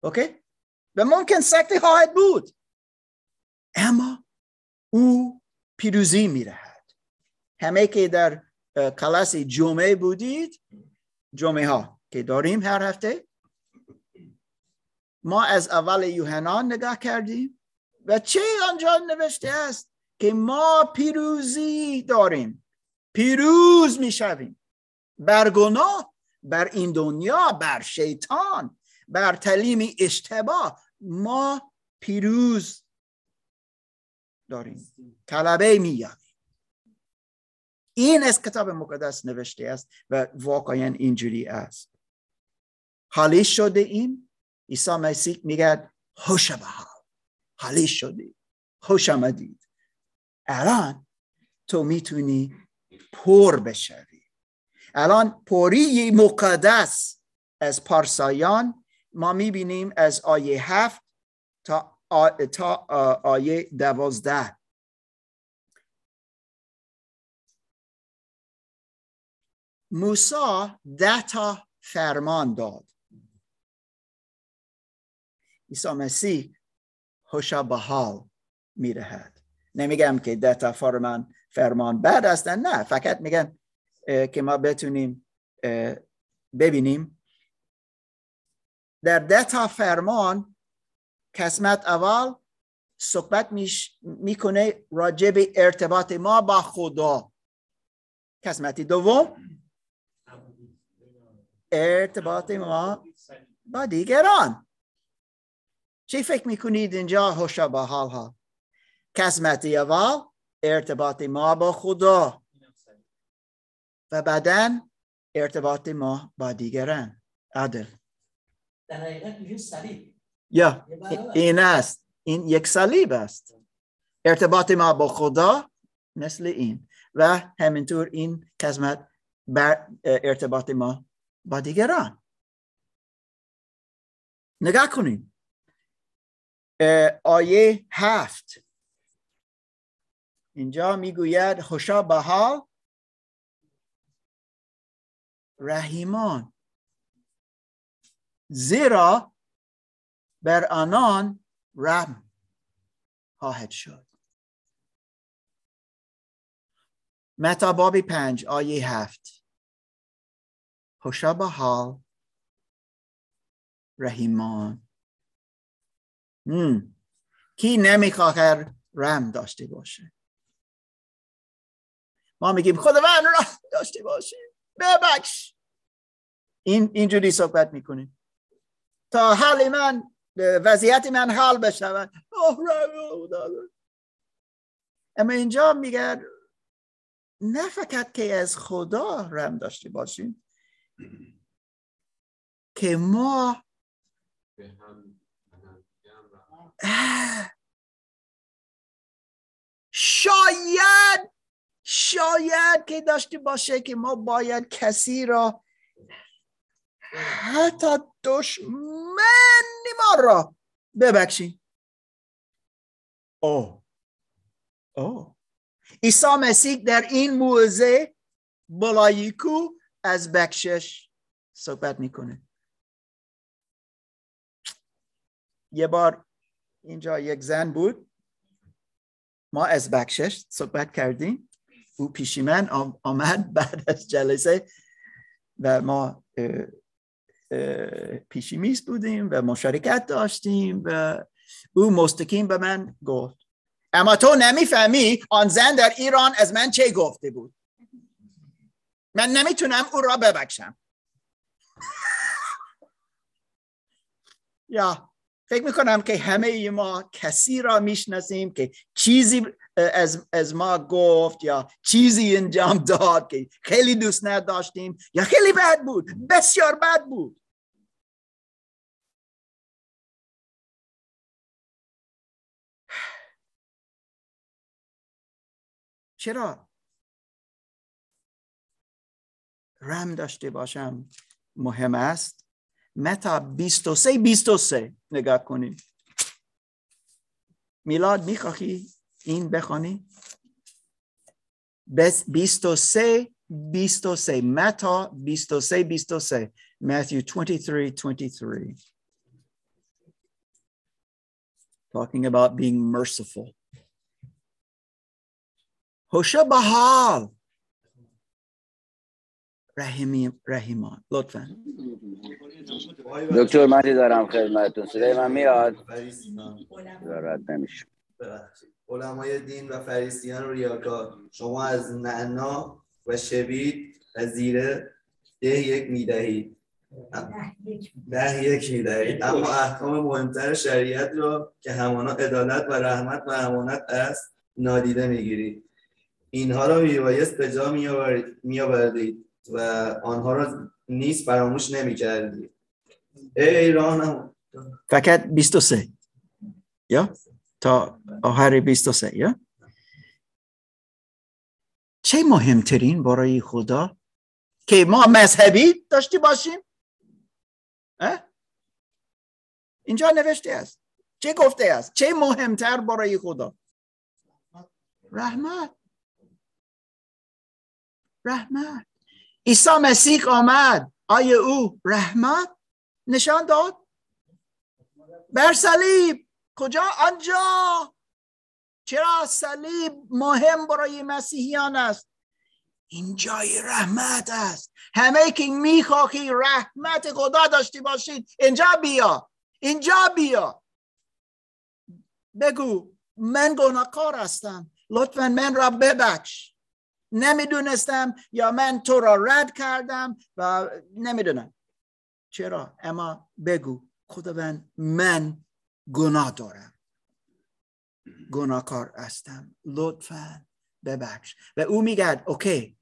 اوکی؟ و ممکن سکتی خواهد بود، اما او پیروزی میده. همه که در کلاس جمعه بودید، جمعه ها که داریم هر هفته، ما از اول یوحنا نگاه کردیم و چه آنجا نوشته است که ما پیروزی داریم، پیروز می شویم بر گناه، بر این دنیا، بر شیطان، بر تعلیم اشتباه. ما پیروز داریم، غلبه می یابیم. این از کتاب مقدس نوشته است و واقعا اینجوری است. حالی شده ایم. عیسی مسیح میگه خوشا به حال، حالی شدی، خوش آمدید. الان تو میتونی پر بشوی. الان پوری مقدس از پارسایان ما میبینیم از آیه هفت تا, آ... تا آیه دوازده. موسی ده تا فرمان داد. عیسی مسیح خوشا به حال می‌دهد. نمیگم که ده تا فرمان فرمان بد است، نه، فقط میگم که ما بتونیم ببینیم در ده تا فرمان. قسمت اول صحبت میکنه راجع به ارتباط ما با خدا. قسمت دوم ارتباط ما با دیگران. چی فکر میکنید اینجا خوشا به حال ها؟ قسمت اول ارتباط ما با خدا و بعداً ارتباط ما با دیگران. عادل در حقیقت میشه صلیب. یا این است، این یک صلیب است. ارتباط ما با خدا مثل این و همینطور این قسمت بر ارتباط ما با دیگران. نگاه کنیم آیه هفت. اینجا میگوید خوشا به حال رحیمان، زیرا بر آنان رحم خواهد شد. متی باب پنج آیه هفت. خوشا به حال رحیمان. هم. کی نمیخواهد رحم داشته باشه؟ ما میگیم خداوند رحم داشته باشه، ببخش. این اینجوری صحبت میکنیم تا حال من، وضعیت من حال بشه. اوه رحم داره. اما اینجا میگه نه فقط که از خدا رحم داشته باشیم که ما شاید شاید که داشته باشه که ما باید کسی را حتی دشمن ما را ببخشیم. او او عیسی مسیح در این موضع بلایکو از بخشش صحبت میکنه. یه بار اینجا یک زن بود، ما از بخشش صحبت کردیم، او پیش من آمد بعد از جلسه و ما پیشیمیز بودیم و مشارکت داشتیم و او مستقیم به من گفت اما تو نمیفهمی آن زن در ایران از من چه گفته بود. من نمیتونم او را ببخشم. یا فکر میکنم که همه ما کسی را میشناسیم که چیزی از, از ما گفت یا چیزی انجام داد که خیلی دوست نداشتیم یا خیلی بد بود، بسیار بد بود. چرا رم داشته باشم مهم است. متی بیست و سه بیست و سه نگاه کنید. میلاد میخواهی این بخونی؟ بیست و سه بیست و سه متی بیست و سه بیست و سه Matthew twenty-three twenty-three talking about being merciful. خوشا به حال رحیم رحیمان لطفا دکتر متی دارم خدمتتون. صدای من میاد؟ راحت نمیشم. علمای دین و فریسیان و ریاکار شما از نعنا و شبید و زیره ده یک میدهید ده یک میدهید اما احکام مهمتر شریعت را که همانا عدالت و رحمت و امانت است نادیده میگیرید. اینها را میبایست به جا میآوردید و آنها را نیز فراموش نمیکردید. ای ایرانم. فقط بیست و سه یا تا آخر بیست و سه یا چه مهمترین برای خدا که ما مذهبی داشتی باشیم؟ اینجا نوشته است. چه گفته است؟ چه مهمتر برای خدا؟ رحمت. رحمت. عیسی مسیح آمد. آیا او رحمت نشان داد؟ بر صلیب. کجا؟ آنجا. چرا صلیب مهم برای مسیحیان است؟ این جای رحمت است. همه که میخواهی رحمت خدا داشتی باشید اینجا بیا. اینجا بیا. بگو من گناهکار هستم. لطفاً من را ببخش. نمیدونستم یا من تو را رد کردم و نمیدونم چرا، اما بگو خداوند من گناه دارم، گناهکار هستم، لطفاً ببخش. و او میگه اوکی،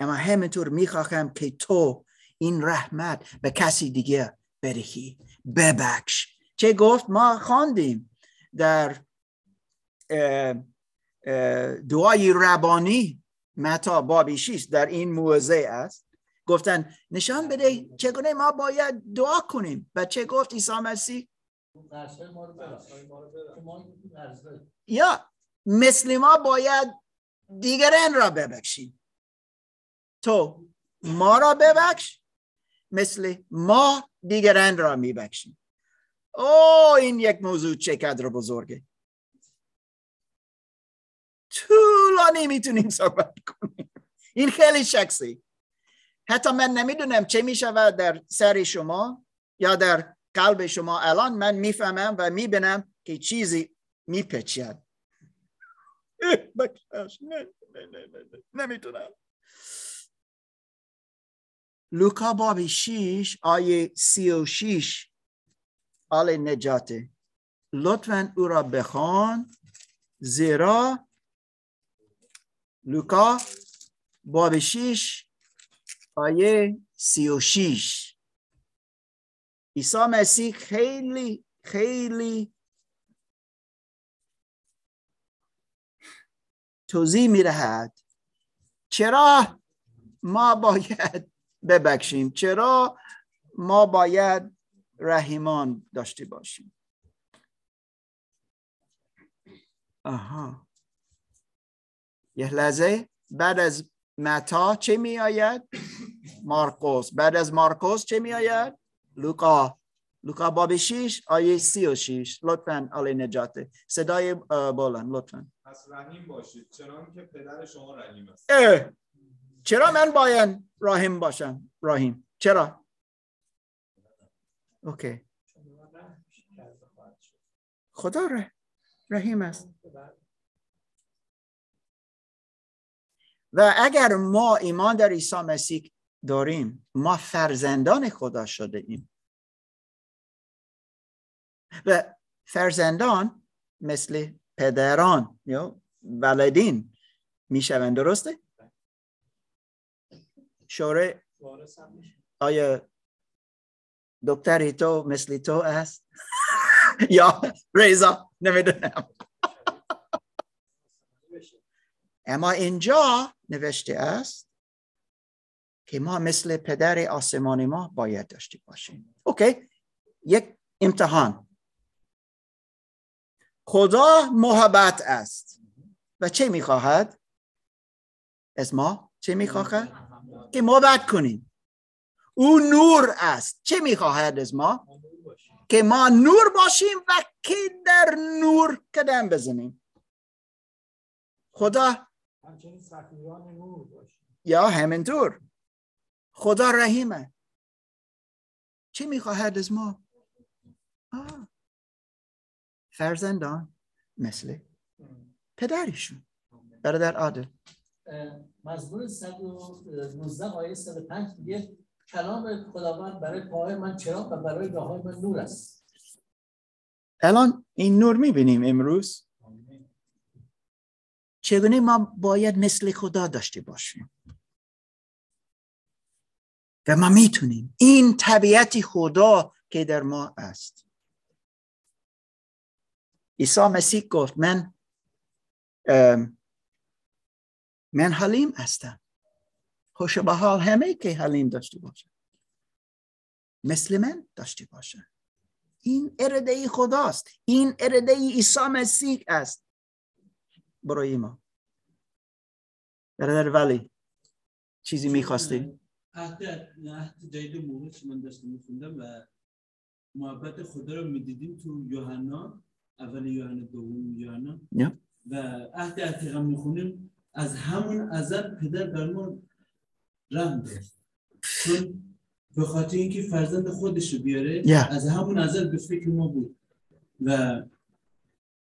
اما همینطور میخواهم که تو این رحمت به کسی دیگه بدهی، ببخش. چه گفت؟ ما خواندیم در دعای ربانی متی باب شش در این موضع است. گفتن نشان بده چگونه ما باید دعا کنیم و چه گفت عیسی مسیح؟ یا مثل ما باید دیگران را ببخشیم. تو ما را ببخش مثل ما دیگران را میبخشیم. او این یک موضوع چقدر بزرگه. طولانی میتونیم صحبت کنیم. این خیلی شخصی. حتی من نمیدونم چه میشود در سر شما یا در قلب شما الان. من میفهمم و میبینم که چیزی میپچید. بکش. نه نه نه نه. نمیتونم. لوقا باب شش آیه سی و شش آل نجاته. لطفاً او را بخوان زیرا لوقا باب شش آیه سی و شش. عیسی مسیح خیلی خیلی توضیح می دهد چرا ما باید ببخشیم، چرا ما باید رحیمان داشته باشیم. آها، یه لحظه. بعد از متی چه می آید؟ مارکوس. بعد از مارکوس چه می آید؟ لوقا. لوقا باب شش آیه سی و شش. لطفاً آل نجاته صدای بلند لطفاً. پس رحیم باشید چنان که پدر شما رحیم است. چرا من باید رحیم باشم؟ رحیم چرا؟ اوکی. خدا ره. رحیم است. و اگر ما ایمان در عیسی مسیح داریم، ما فرزندان خدا شده ایم. و فرزندان مثل پدران یا والدین میشوند، درسته؟ شوره آیا دکتری تو مثل تو است؟ یا ریزا نمیدونم. اما اینجا نوشته است که ما مثل پدر آسمانی ما باید داشته باشیم. اوکی، یک امتحان. خدا محبت است و چه میخواهد از ما؟ چه میخواهد؟ که محبت کنیم. او نور است. چه میخواهد از ما؟ که ما نور باشیم و که در نور قدم بزنیم. خدا همچنین سفیران نور باشیم. یا همینطور خدا رحیمه. چه میخواهد از ما؟ آه. فرزندان مثل پدرشون. برادر عادل، مزمور صد و نوزده آیه صد و پنج میگه کلام خداوند برای پاهای من چراغ و برای راههای من نور است. الان این نور میبینیم امروز. چگونه ما باید مثل خدا داشته باشیم و ما میتونیم. این طبیعت خدا که در ما است. عیسی مسیح گفت من من حلیم هستم. خوشا به حال همه که حلیم داشته باشن، مثل من داشته باشن. این اراده خداست. این اراده عیسی مسیح است برای ما. برادر ولی چیزی میخواستی؟ حتی حتی جایی موقع که من داشتم میخوندم و محبت خدا رو میدیدیم تو یوحنا، اول یوحنا، دوم یوحنا yeah. و حتی حتی هم میخونیم از همون ازل پدر برمون رحم داشت، چون به خاطر اینکه فرزند خودش رو بیاره yeah. از همون ازل به فکر ما بود. و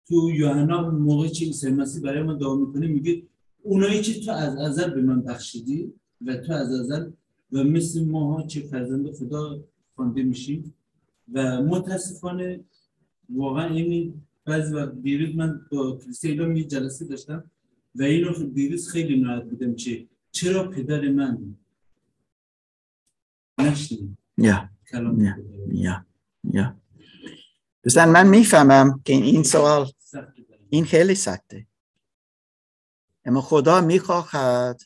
تو یوحنا موقعی که عیسی مسیح برای ما دعا میکنه میگه اونایی که تو از ازل به من بخشیدی و تو از ازل و مثل ما ها چه فرزند خدا خوانده میشیم. و متاسفانه واقعا این بعضی وقت، دیروز من با کلیسای ایران یه جلسه داشتم و اینو دیروز خیلی ناراحت بودم که چرا پدر من نشنید یا یا یا یا دوستان من میفهمم که این سوال این خیلی سخته، اما خدا میخواهد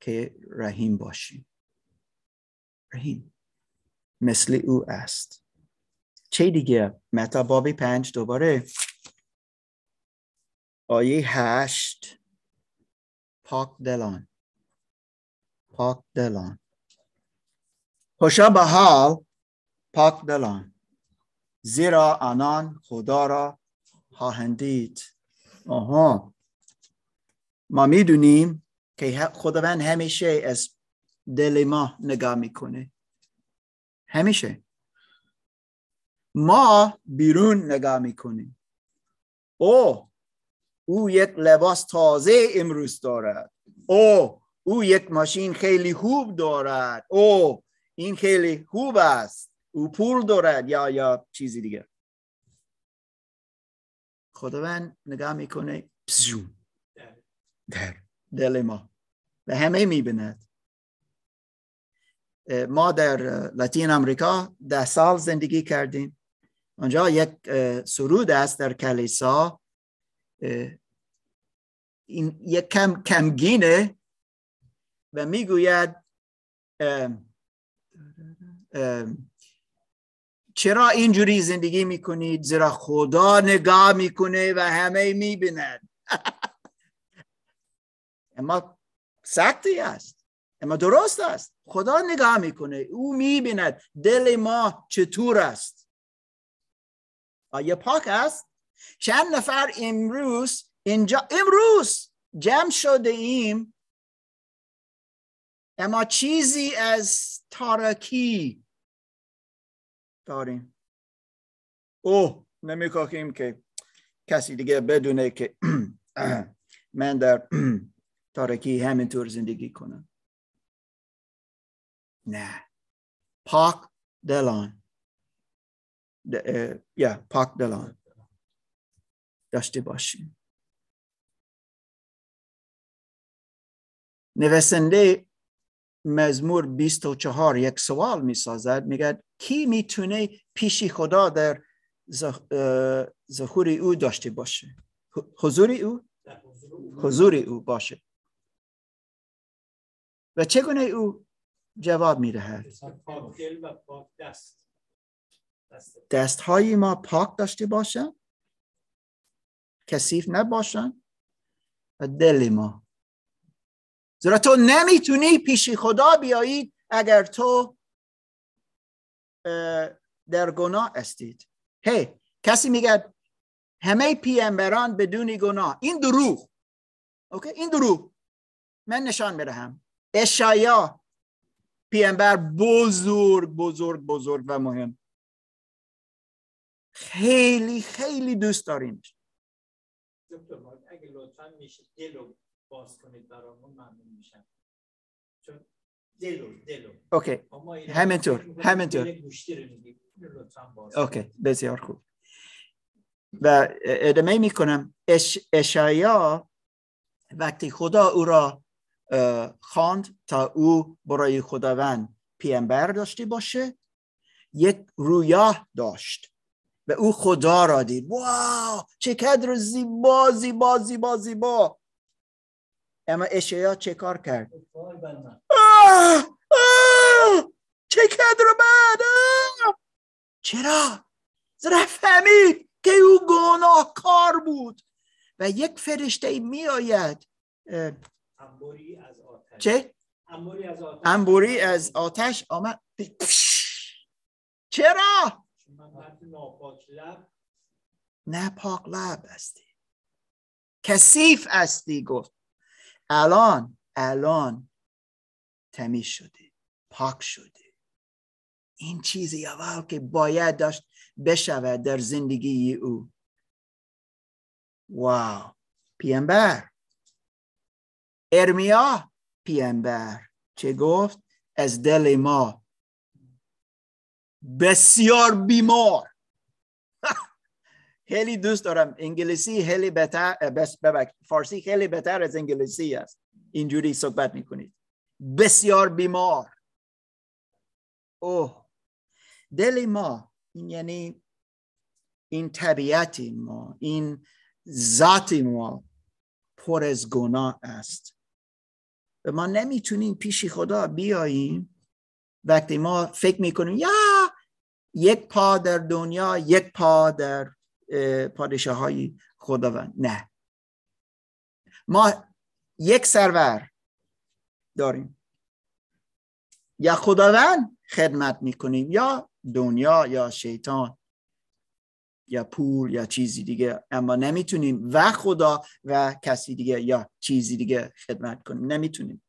که رحیم باشیم. رحیم مثل او است. چه دیگه؟ متی باب پنج دوباره آیه هشت. پاک دلان، پاک دلان، خوشا به حال پاک دلان، زیرا آنان خدا را خواهند دید. آها، ما میدونیم که خداوند همیشه از دل ما نگاه میکنه. همیشه ما بیرون نگاه میکنیم. او او یک لباس تازه امروز دارد. او او یک ماشین خیلی خوب دارد. او این خیلی خوب است. او پول دارد یا یا چیزی دیگه. خداوند نگاه میکنه در دل ما و همه میبیند. ما در لاتین آمریکا ده سال زندگی کردیم. اونجا یک سرود است در کلیسا، این یک کم کمگینه و میگوید چرا اینجوری زندگی میکنید؟ زیرا خدا نگاه میکنه و همه میبینند. اما سختی است، اما درست است. خدا نگاه میکنه، او میبیند دل ما چطور است. آیا پاک است؟ چند نفر امروز اینجا امروز جمع شده ایم، اما چیزی از تاریکی داریم. اوه نمیخواهیم که کسی دیگه بدونه که من در تاریکی همینطور زندگی کنم. نه. پاک دلان. یا پاک دلان داشته باشیم. نویسنده مزمور بیست و چهار یک سوال می سازد، میگه کی میتونه پیشی خدا در ظهور او داشته باشه؟ حضور او؟ حضور او باشه. و چگونه او جواب می دهد؟ دست های ما پاک داشته باشن، کثیف نباشن و دل ما. زیرا تو نمیتونی پیش خدا بیایید اگر تو در گناه هستید. هی hey, کسی میگه همه پیامبران بدون گناه. این دروغ. اوکی این دروغ. من نشان میدهم. اشعیا پیامبر بزرگ بزرگ بزرگ و مهم. خیلی خیلی دوست داریم. اگه لطفاً میشه دلو باز کنید برامون ممنون میشم. چون دلو دلو. اوکی. همینطور همینطور. اوکی بسیار خوب. و ادامه می کنم. اش، اشعیا وقتی خدا او را خواند تا او برای خداوند پیامبر داشته باشه، یک رویا داشت و او خدا را دید. واو چقدر زیبا زیبا زیبا زیبا. اما اشعیا چه کار کرد؟ آه آه چقدر بد. چرا؟ زیرا فهمید که او گناهکار بود. و یک فرشته می آید انبوری از آتش. چه؟ انبوری از آتش. انبوری از آتش آمد. چرا؟ ناپاک لب هستی، کثیف هستی. گفت الان الان تمیز شدی، پاک شدی. این چیزی اول که باید داشت بشود در زندگی او. واو پیامبر. ارمیا پیامبر چه گفت؟ از دل ما بسیار بیمار. خیلی دوست دارم انگلیسی، خیلی بهتر، فارسی خیلی بهتر از انگلیسی است. اینجوری صحبت میکنید. بسیار بیمار. اوه دل ما، یعنی این طبیعت ما، این ذات ما پر از گناه است. و ما نمیتونیم پیش خدا بیاییم. وقتی ما فکر میکنیم یا یک پا در دنیا، یک پا در پادشاهی خداوند. نه، ما یک سرور داریم، یا خداوند خدمت میکنیم یا دنیا یا شیطان یا پول یا چیزی دیگه. اما نمیتونیم و خدا و کسی دیگه یا چیزی دیگه خدمت کنیم. نمیتونیم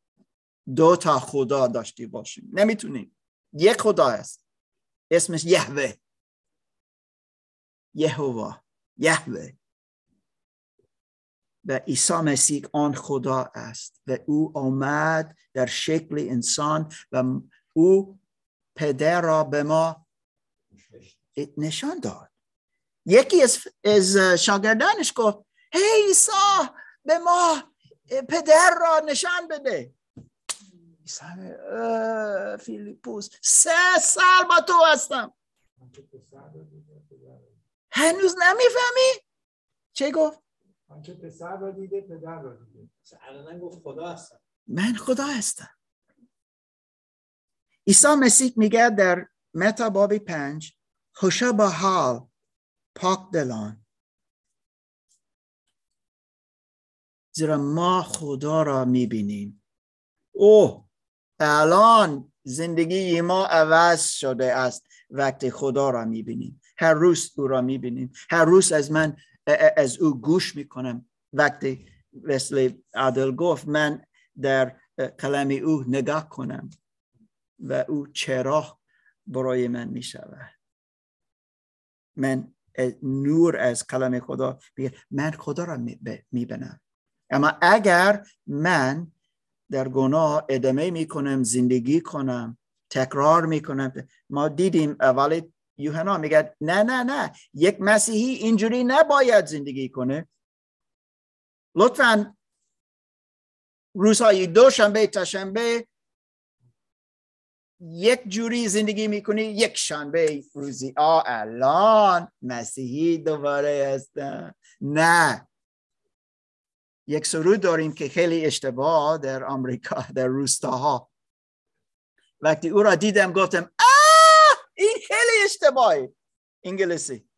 دو تا خدا داشته باشیم. نمیتونیم. یک خدا است، اسمش یهوه، یهوه، یهوه. و عیسی مسیح آن خدا است و او آمد در شکل انسان و او پدر را به ما نشان داد. یکی از از شاگردانش گفت هی عیسی به ما پدر را نشان بده. عیسی فیلیپوس سه سال با تو هستم، هنوز نمیفهمی؟ چه گفت؟ من که پسر را دیده پدر را دیده. الان گفت خدا هستم، من خدا هستم. عیسی مسیح میگه در متی باب پنج خوشا به حال پاک دلان، زیرا ما خدا را میبینیم. اوه الان زندگی ما عوض شده است وقتی خدا را میبینیم. هر روز او را میبینیم، هر روز از من از او گوش میکنم. وقتی مثل عادل گفت من در کلام او نگاه کنم و او چراغ برای من می شود. من نور از کلام خدا بگیر، من خدا را میبینم. اما اگر من در گناه ادامه میکنم، زندگی کنم، تکرار میکنم، ما دیدیم اول یوحنا میگه نه نه نه، یک مسیحی اینجوری نباید زندگی کنه. لطفاً روزهای دوشنبه تاشنبه یک جوری زندگی میکنی، یک شنبه روزی آ الان مسیحی دوباره هستم. نه، یک سرود داریم که خیلی اشتباه در آمریکا در روستاها، وقتی او را دیدم گفتم آه این خیلی اشتباهی. انگلیسی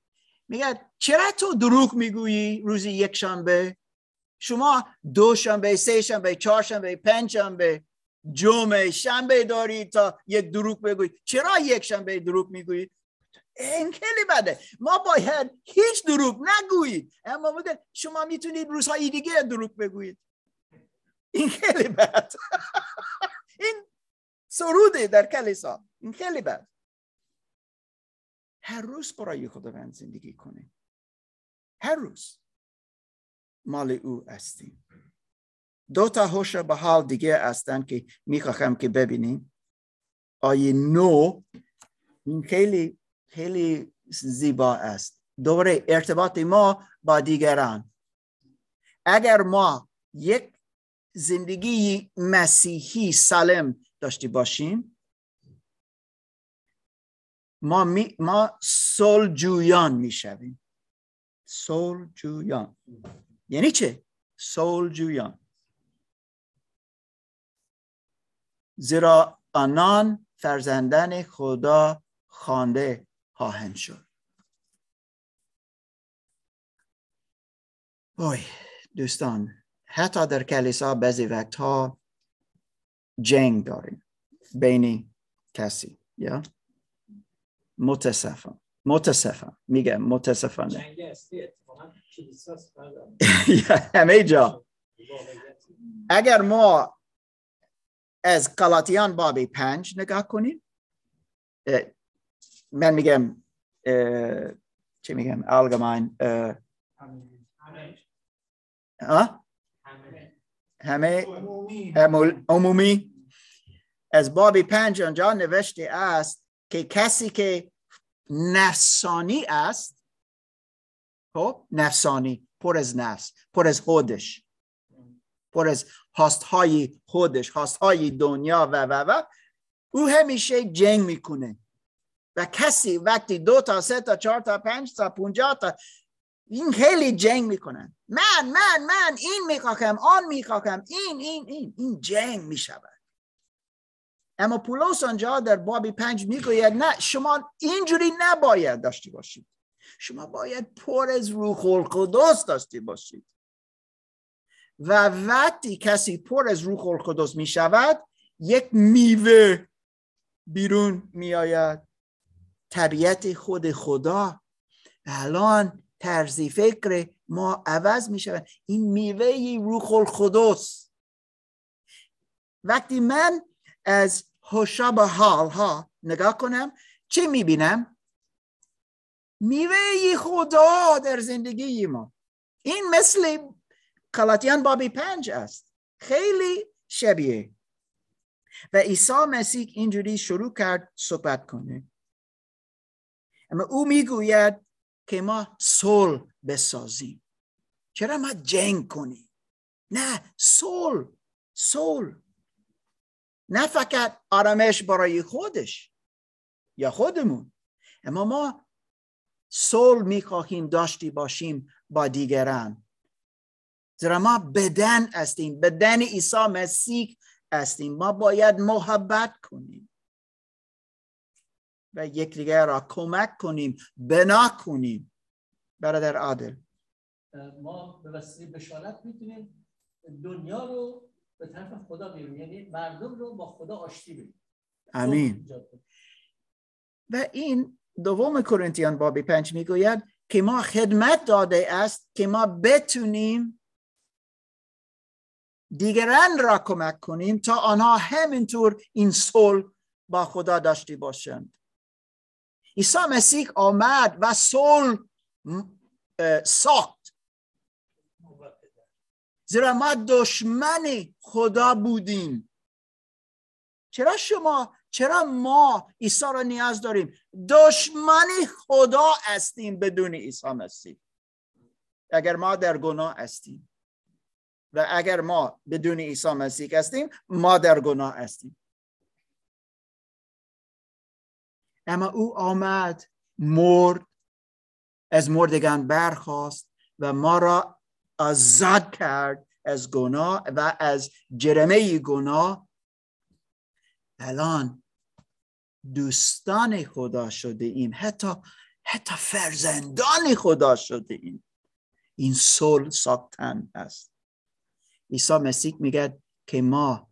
میگه چرا تو دروغ میگویی؟ روزی یک شنبه، شما دوشنبه، سه شنبه، چهار شنبه، پنج شنبه، جمعه، شنبه داری تا یک دروغ بگویی. چرا یک شنبه دروغ میگویی؟ این خیلی بده. ما باید هیچ دروغ نگویید. اما میگن شما میتونید روزهای دیگه دروغ بگویید. این خیلی بد. این سروده در کلیسا. این خیلی بد. هر روز برای خداوند زندگی کنیم. هر روز مال او هستیم. دو تا خوشا به حال دیگه هستن که میخواهم که ببینیم. آیه نو این خیلی خیلی زیبا است. دوباره ارتباط ما با دیگران. اگر ما یک زندگی مسیحی سالم داشته باشیم، ما می، ما صلح‌جویان میشویم. صلح‌جویان یعنی چه؟ صلح‌جویان. زیرا آنان فرزندان خدا خوانده خواهند شد. اوه دوستان، حتی در کلیسا بعضی وقتها جنگ داریم بین کسی، یا متاسفم متاسفم میگم متاسفانه جنگ اصلی اتفاقا کلیساست. همه جا. اگر ما از غلاتیان باب پنج نگاه کنیم، من میگم چی میگم الگمان همه عمومی، از باب پنج آنجا نوشته است که کسی که نفسانی است، خب نفسانی، پر از نفس، پر از خودش، پر از خواستهای خودش، خواستهای دنیا و و و او همیشه جنگ میکنه. و کسی وقتی دو تا، سه تا، چهار تا، پنج تا، پونجا تا، این خیلی جنگ میکنن. من من من این میخواهم، آن میخواهم، این این این این جنگ میشود. اما پولس آنجا در باب پنج میگوید نه، شما اینجوری نباید داشته باشید. شما باید پر از روح القدس داشته باشید. و وقتی کسی پر از روح القدس میشود، یک میوه بیرون میآید. طبیعت خود خدا الان طرز فکر ما عوض می شود. این میوه روح القدس. وقتی من از خوشا به حال ها نگاه کنم چه می بینم؟ میوه خدا در زندگی ما. این مثل غلاتیان باب پنج است، خیلی شبیه. و عیسی مسیح اینجوری شروع کرد صحبت کنه. اما او میگوید که ما صلح بسازیم. چرا ما جنگ کنیم؟ نه، صلح، صلح. نه فقط آرامش برای خودش یا خودمون، اما ما صلح میخواهیم داشتی باشیم با دیگران. زیرا ما بدن هستیم، بدن عیسی مسیح هستیم. ما باید محبت کنیم و یک دیگر را کمک کنیم، بنا کنیم. برادر عادل، ما به وسیله بشارت میتونیم دنیا رو به طرف خدا بیاریم، یعنی مردم رو با خدا آشتی بدیم. امین. و این دوم کرنتیان باب پنج میگوید که ما خدمت داده است که ما بتونیم دیگران را کمک کنیم تا آنها همینطور این صلح با خدا داشتی باشند. عیسی مسیح آمد و صلح ساخت، زیرا ما دشمن خدا بودیم. چرا شما چرا ما عیسی را نیاز داریم؟ دشمن خدا هستیم بدون عیسی مسیح. اگر ما در گناه هستیم و اگر ما بدون عیسی مسیح هستیم، ما در گناه هستیم. اما او آمد، مرد، از مردگان برخاست و ما را آزاد کرد از گناه و از جرمه گناه. الان دوستان خدا شده ایم، حتی حتی فرزندان خدا شده ایم. این صلح ساختن است. عیسی مسیح میگه که ما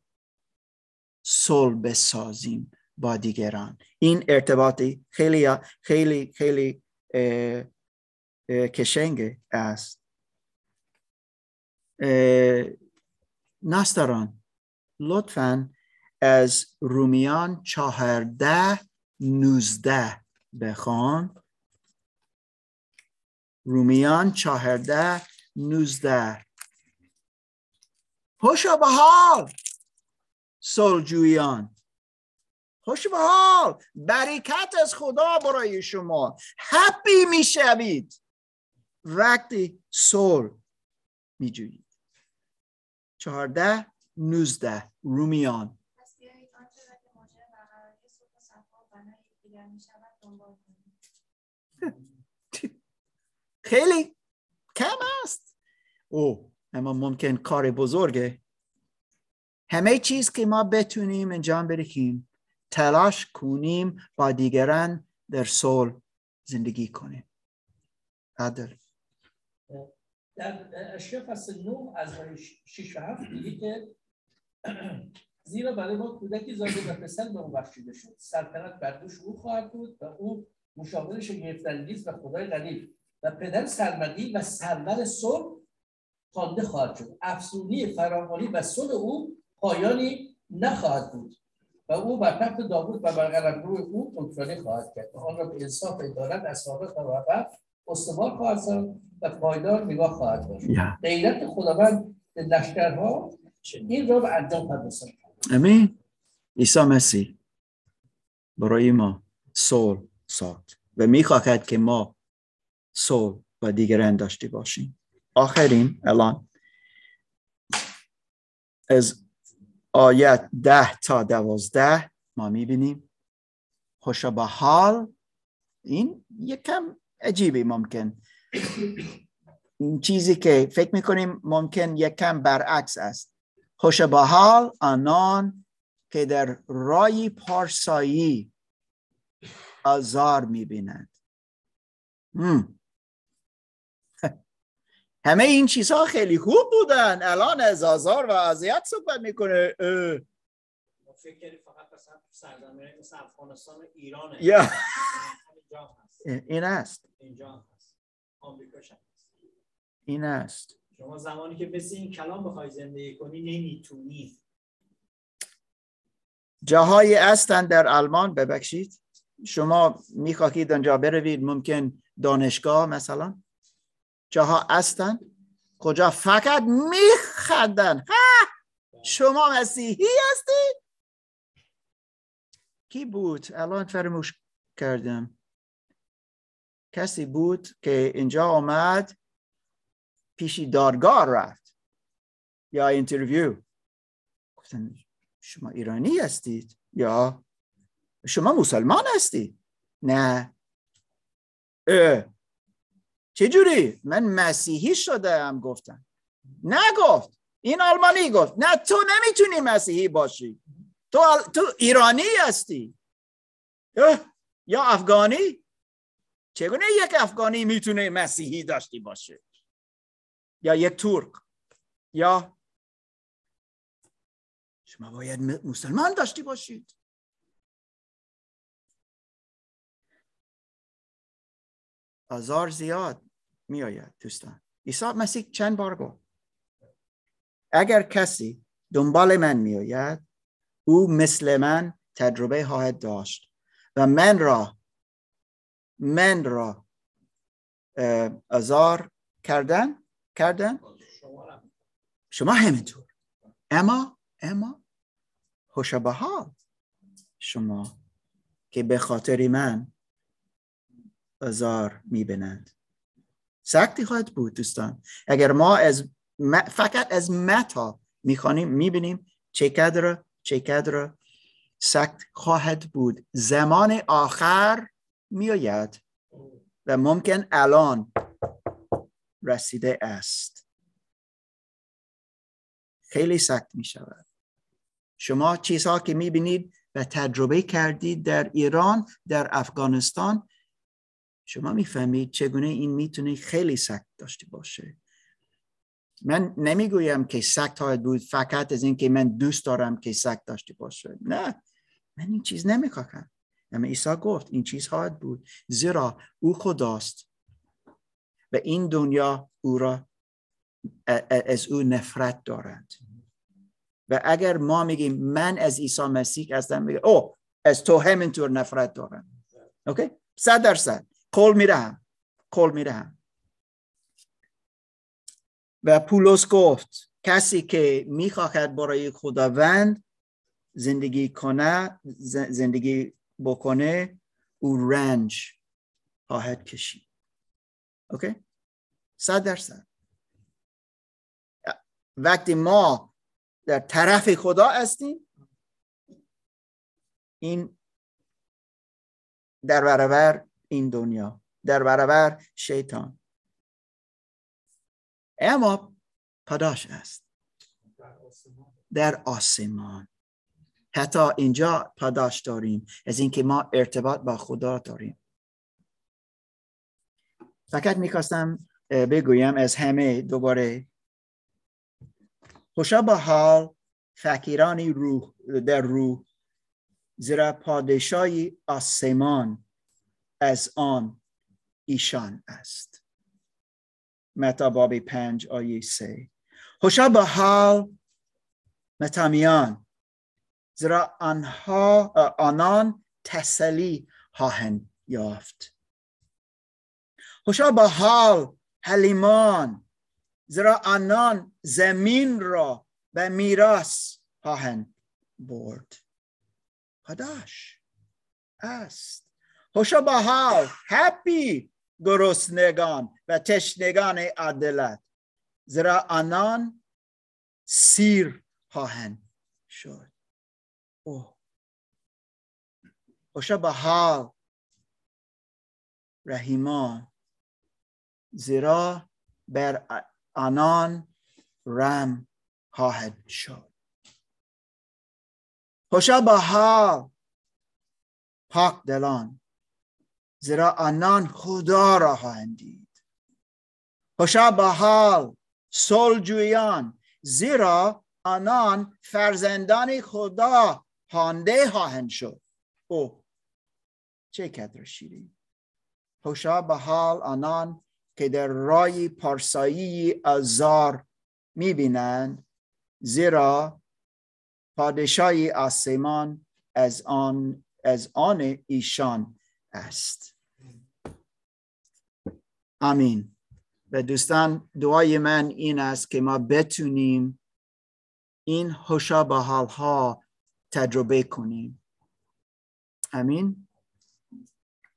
صلح بسازیم با دیگران. این ارتباطی خیلی خیلی خیلی اه، اه، کشنگ است. ناستران لطفاً از رومیان چهارده نوزده بخوان. رومیان چهارده نوزده. خوشا به حال صلحجویان، خوش به حال، برکت از خدا برای شما. هپی می شوید وقتی صلح می جویید. چهارده نوزده رومیان. خیلی کم است. او اما ممکن کار بزرگه. همه چیز که ما بتونیم انجام بدیم، تلاش کنیم با دیگران در صلح زندگی کنیم. عادل. در اشعیا فصل نه از شش و هفت میگه که زیرا برای ما کودکی زاده و پسر به او بخشیده شد، سلطنت بر دوش او خواهد بود و او مشاور شگفت‌انگیز و خدای غنی و پدر سرمدی و سرور صلح خوانده خواهد شد. افزونی فراوانی و صلح او پایانی نخواهد بود و او بر تخت داوود و بر قلمرو او حکمرانی خواهد کرد. آن را به انصاف ادارت از سابق تا ابد استوار خواهد ساخت و پایدار نگاه خواهد داشت. غیرت خداوند به لشکرها این را به انجام خواهد رساند. آمین. عیسی مسیح برای ما صلح ساخت و می‌خواهد که ما صلح با دیگران داشته باشیم. آخرین الان از آیت ده تا دوازده ما میبینیم خوشا به حال. این یکم عجیبی، ممکن این چیزی که فکر میکنیم ممکن یکم برعکس است. خوشا به حال آنان که در رای پارسایی آزار میبینند. همه این چیزها خیلی خوب بودن، الان از آزار و اذیت صحبت میکنه. ما فکر کردیم فقط مثلا تو سرزمین مثل افغانستان و ایران هست. اینجا هست. این هست. اینجا هست. آمریکا شد. این هست. شما زمانی که مثل این کلام بخوای زندگی کنی نمیتونی. جاهایی هستن در آلمان، ببخشید، شما میخواهید اونجا بروید، ممکن دانشگاه مثلا، جاها هستن کجا فقط میخندن. ها شما مسیحی هستی؟ کی بود؟ الان فراموش کردم. کسی بود که اینجا آمد، پیش دادگاه رفت یا اینترویو، گفتن شما ایرانی هستید یا شما مسلمان هستی؟ نه. اه چجوری؟ من مسیحی شده هم گفتن. نگفت. این آلمانی گفت. نه تو نمیتونی مسیحی باشی. تو, تو ایرانی هستی. یا افغانی؟ چگونه یک افغانی میتونه مسیحی داشتی باشه؟ یا یک ترک؟ یا شما باید مسلمان داشتی باشید. آزار زیاد می آید دوستان. عیسی مسیح چند بار گفت اگر کسی دنبال من می آید او مثل من تجربه خواهد داشت و من را من را آزار کردن کردن شما همینطور. اما اما خوشا به حال شما که به خاطر من آزار میبینند. سختی خواهد بود دوستان. اگر ما از م... فقط از متی میخوانیم میبینیم چقدر چقدر سخت خواهد بود. زمان آخر میآید و ممکن الان رسیده است. خیلی سخت می شود. شما چیزها که می بینید و تجربه کردید در ایران، در افغانستان، شما می فهمید چگونه این می تونه خیلی سخت داشته باشه. من نمی گویم که سخت خواهد بود فقط از این که من دوست دارم که سخت داشته باشه. نه، من این چیز نمی خواهم. اما عیسی گفت این چیز خواهد بود، زیرا او خداست و این دنیا او را از او نفرت دارند. و اگر ما میگیم من از عیسی مسیح هستم، میگه او از تو همینطور نفرت دارند. اوکی؟ صد درصد قول میدهم، قول میدهم. و پولس گفت کسی که میخواهد برای خداوند زندگی کنه، زندگی بکنه، او رنج خواهد کشید. اوکی؟ صد درصد. وقتی ما در طرف خدا هستیم، این در برابر این دنیا، در برابر شیطان، اما پاداش است در آسمان. حتی اینجا پاداش داریم از اینکه ما ارتباط با خدا داریم. فقط میخواستم بگویم از همه دوباره، خوشا به حال فقیرانی روح در روح، زیرا پادشاهی آسمان از آن ایشان است. متی باب پنج آیه سه. خوشا به حال مطیعان، زیرا آنها آنان تسلی خواهند یافت. خوشا به حال حلیمان، زیرا آنان زمین را به میراث خواهند برد. پاداش است. خوشا به حال هپی گرسنگان و تشنگان عدالت، زیرا آنان سیر خواهند شد. اوه. خوشا به حال رحیمان، زیرا بر آنان رحم خواهد شد. خوشا به حال پاک دلان، زیرا آنان خدا را خواهند دید. خوشا به حال صلحجویان، زیرا آنان فرزندان خدا خوانده خواهند شد. او چه کدر شیرین. خوشا به حال آنان که در رای پارسایی آزار میبینند، زیرا پادشاهی آسمان از آن از آن ایشان است. آمین. و دوستان، دعای من این است که ما بتونیم این خوشا به حال ها تجربه کنیم. آمین.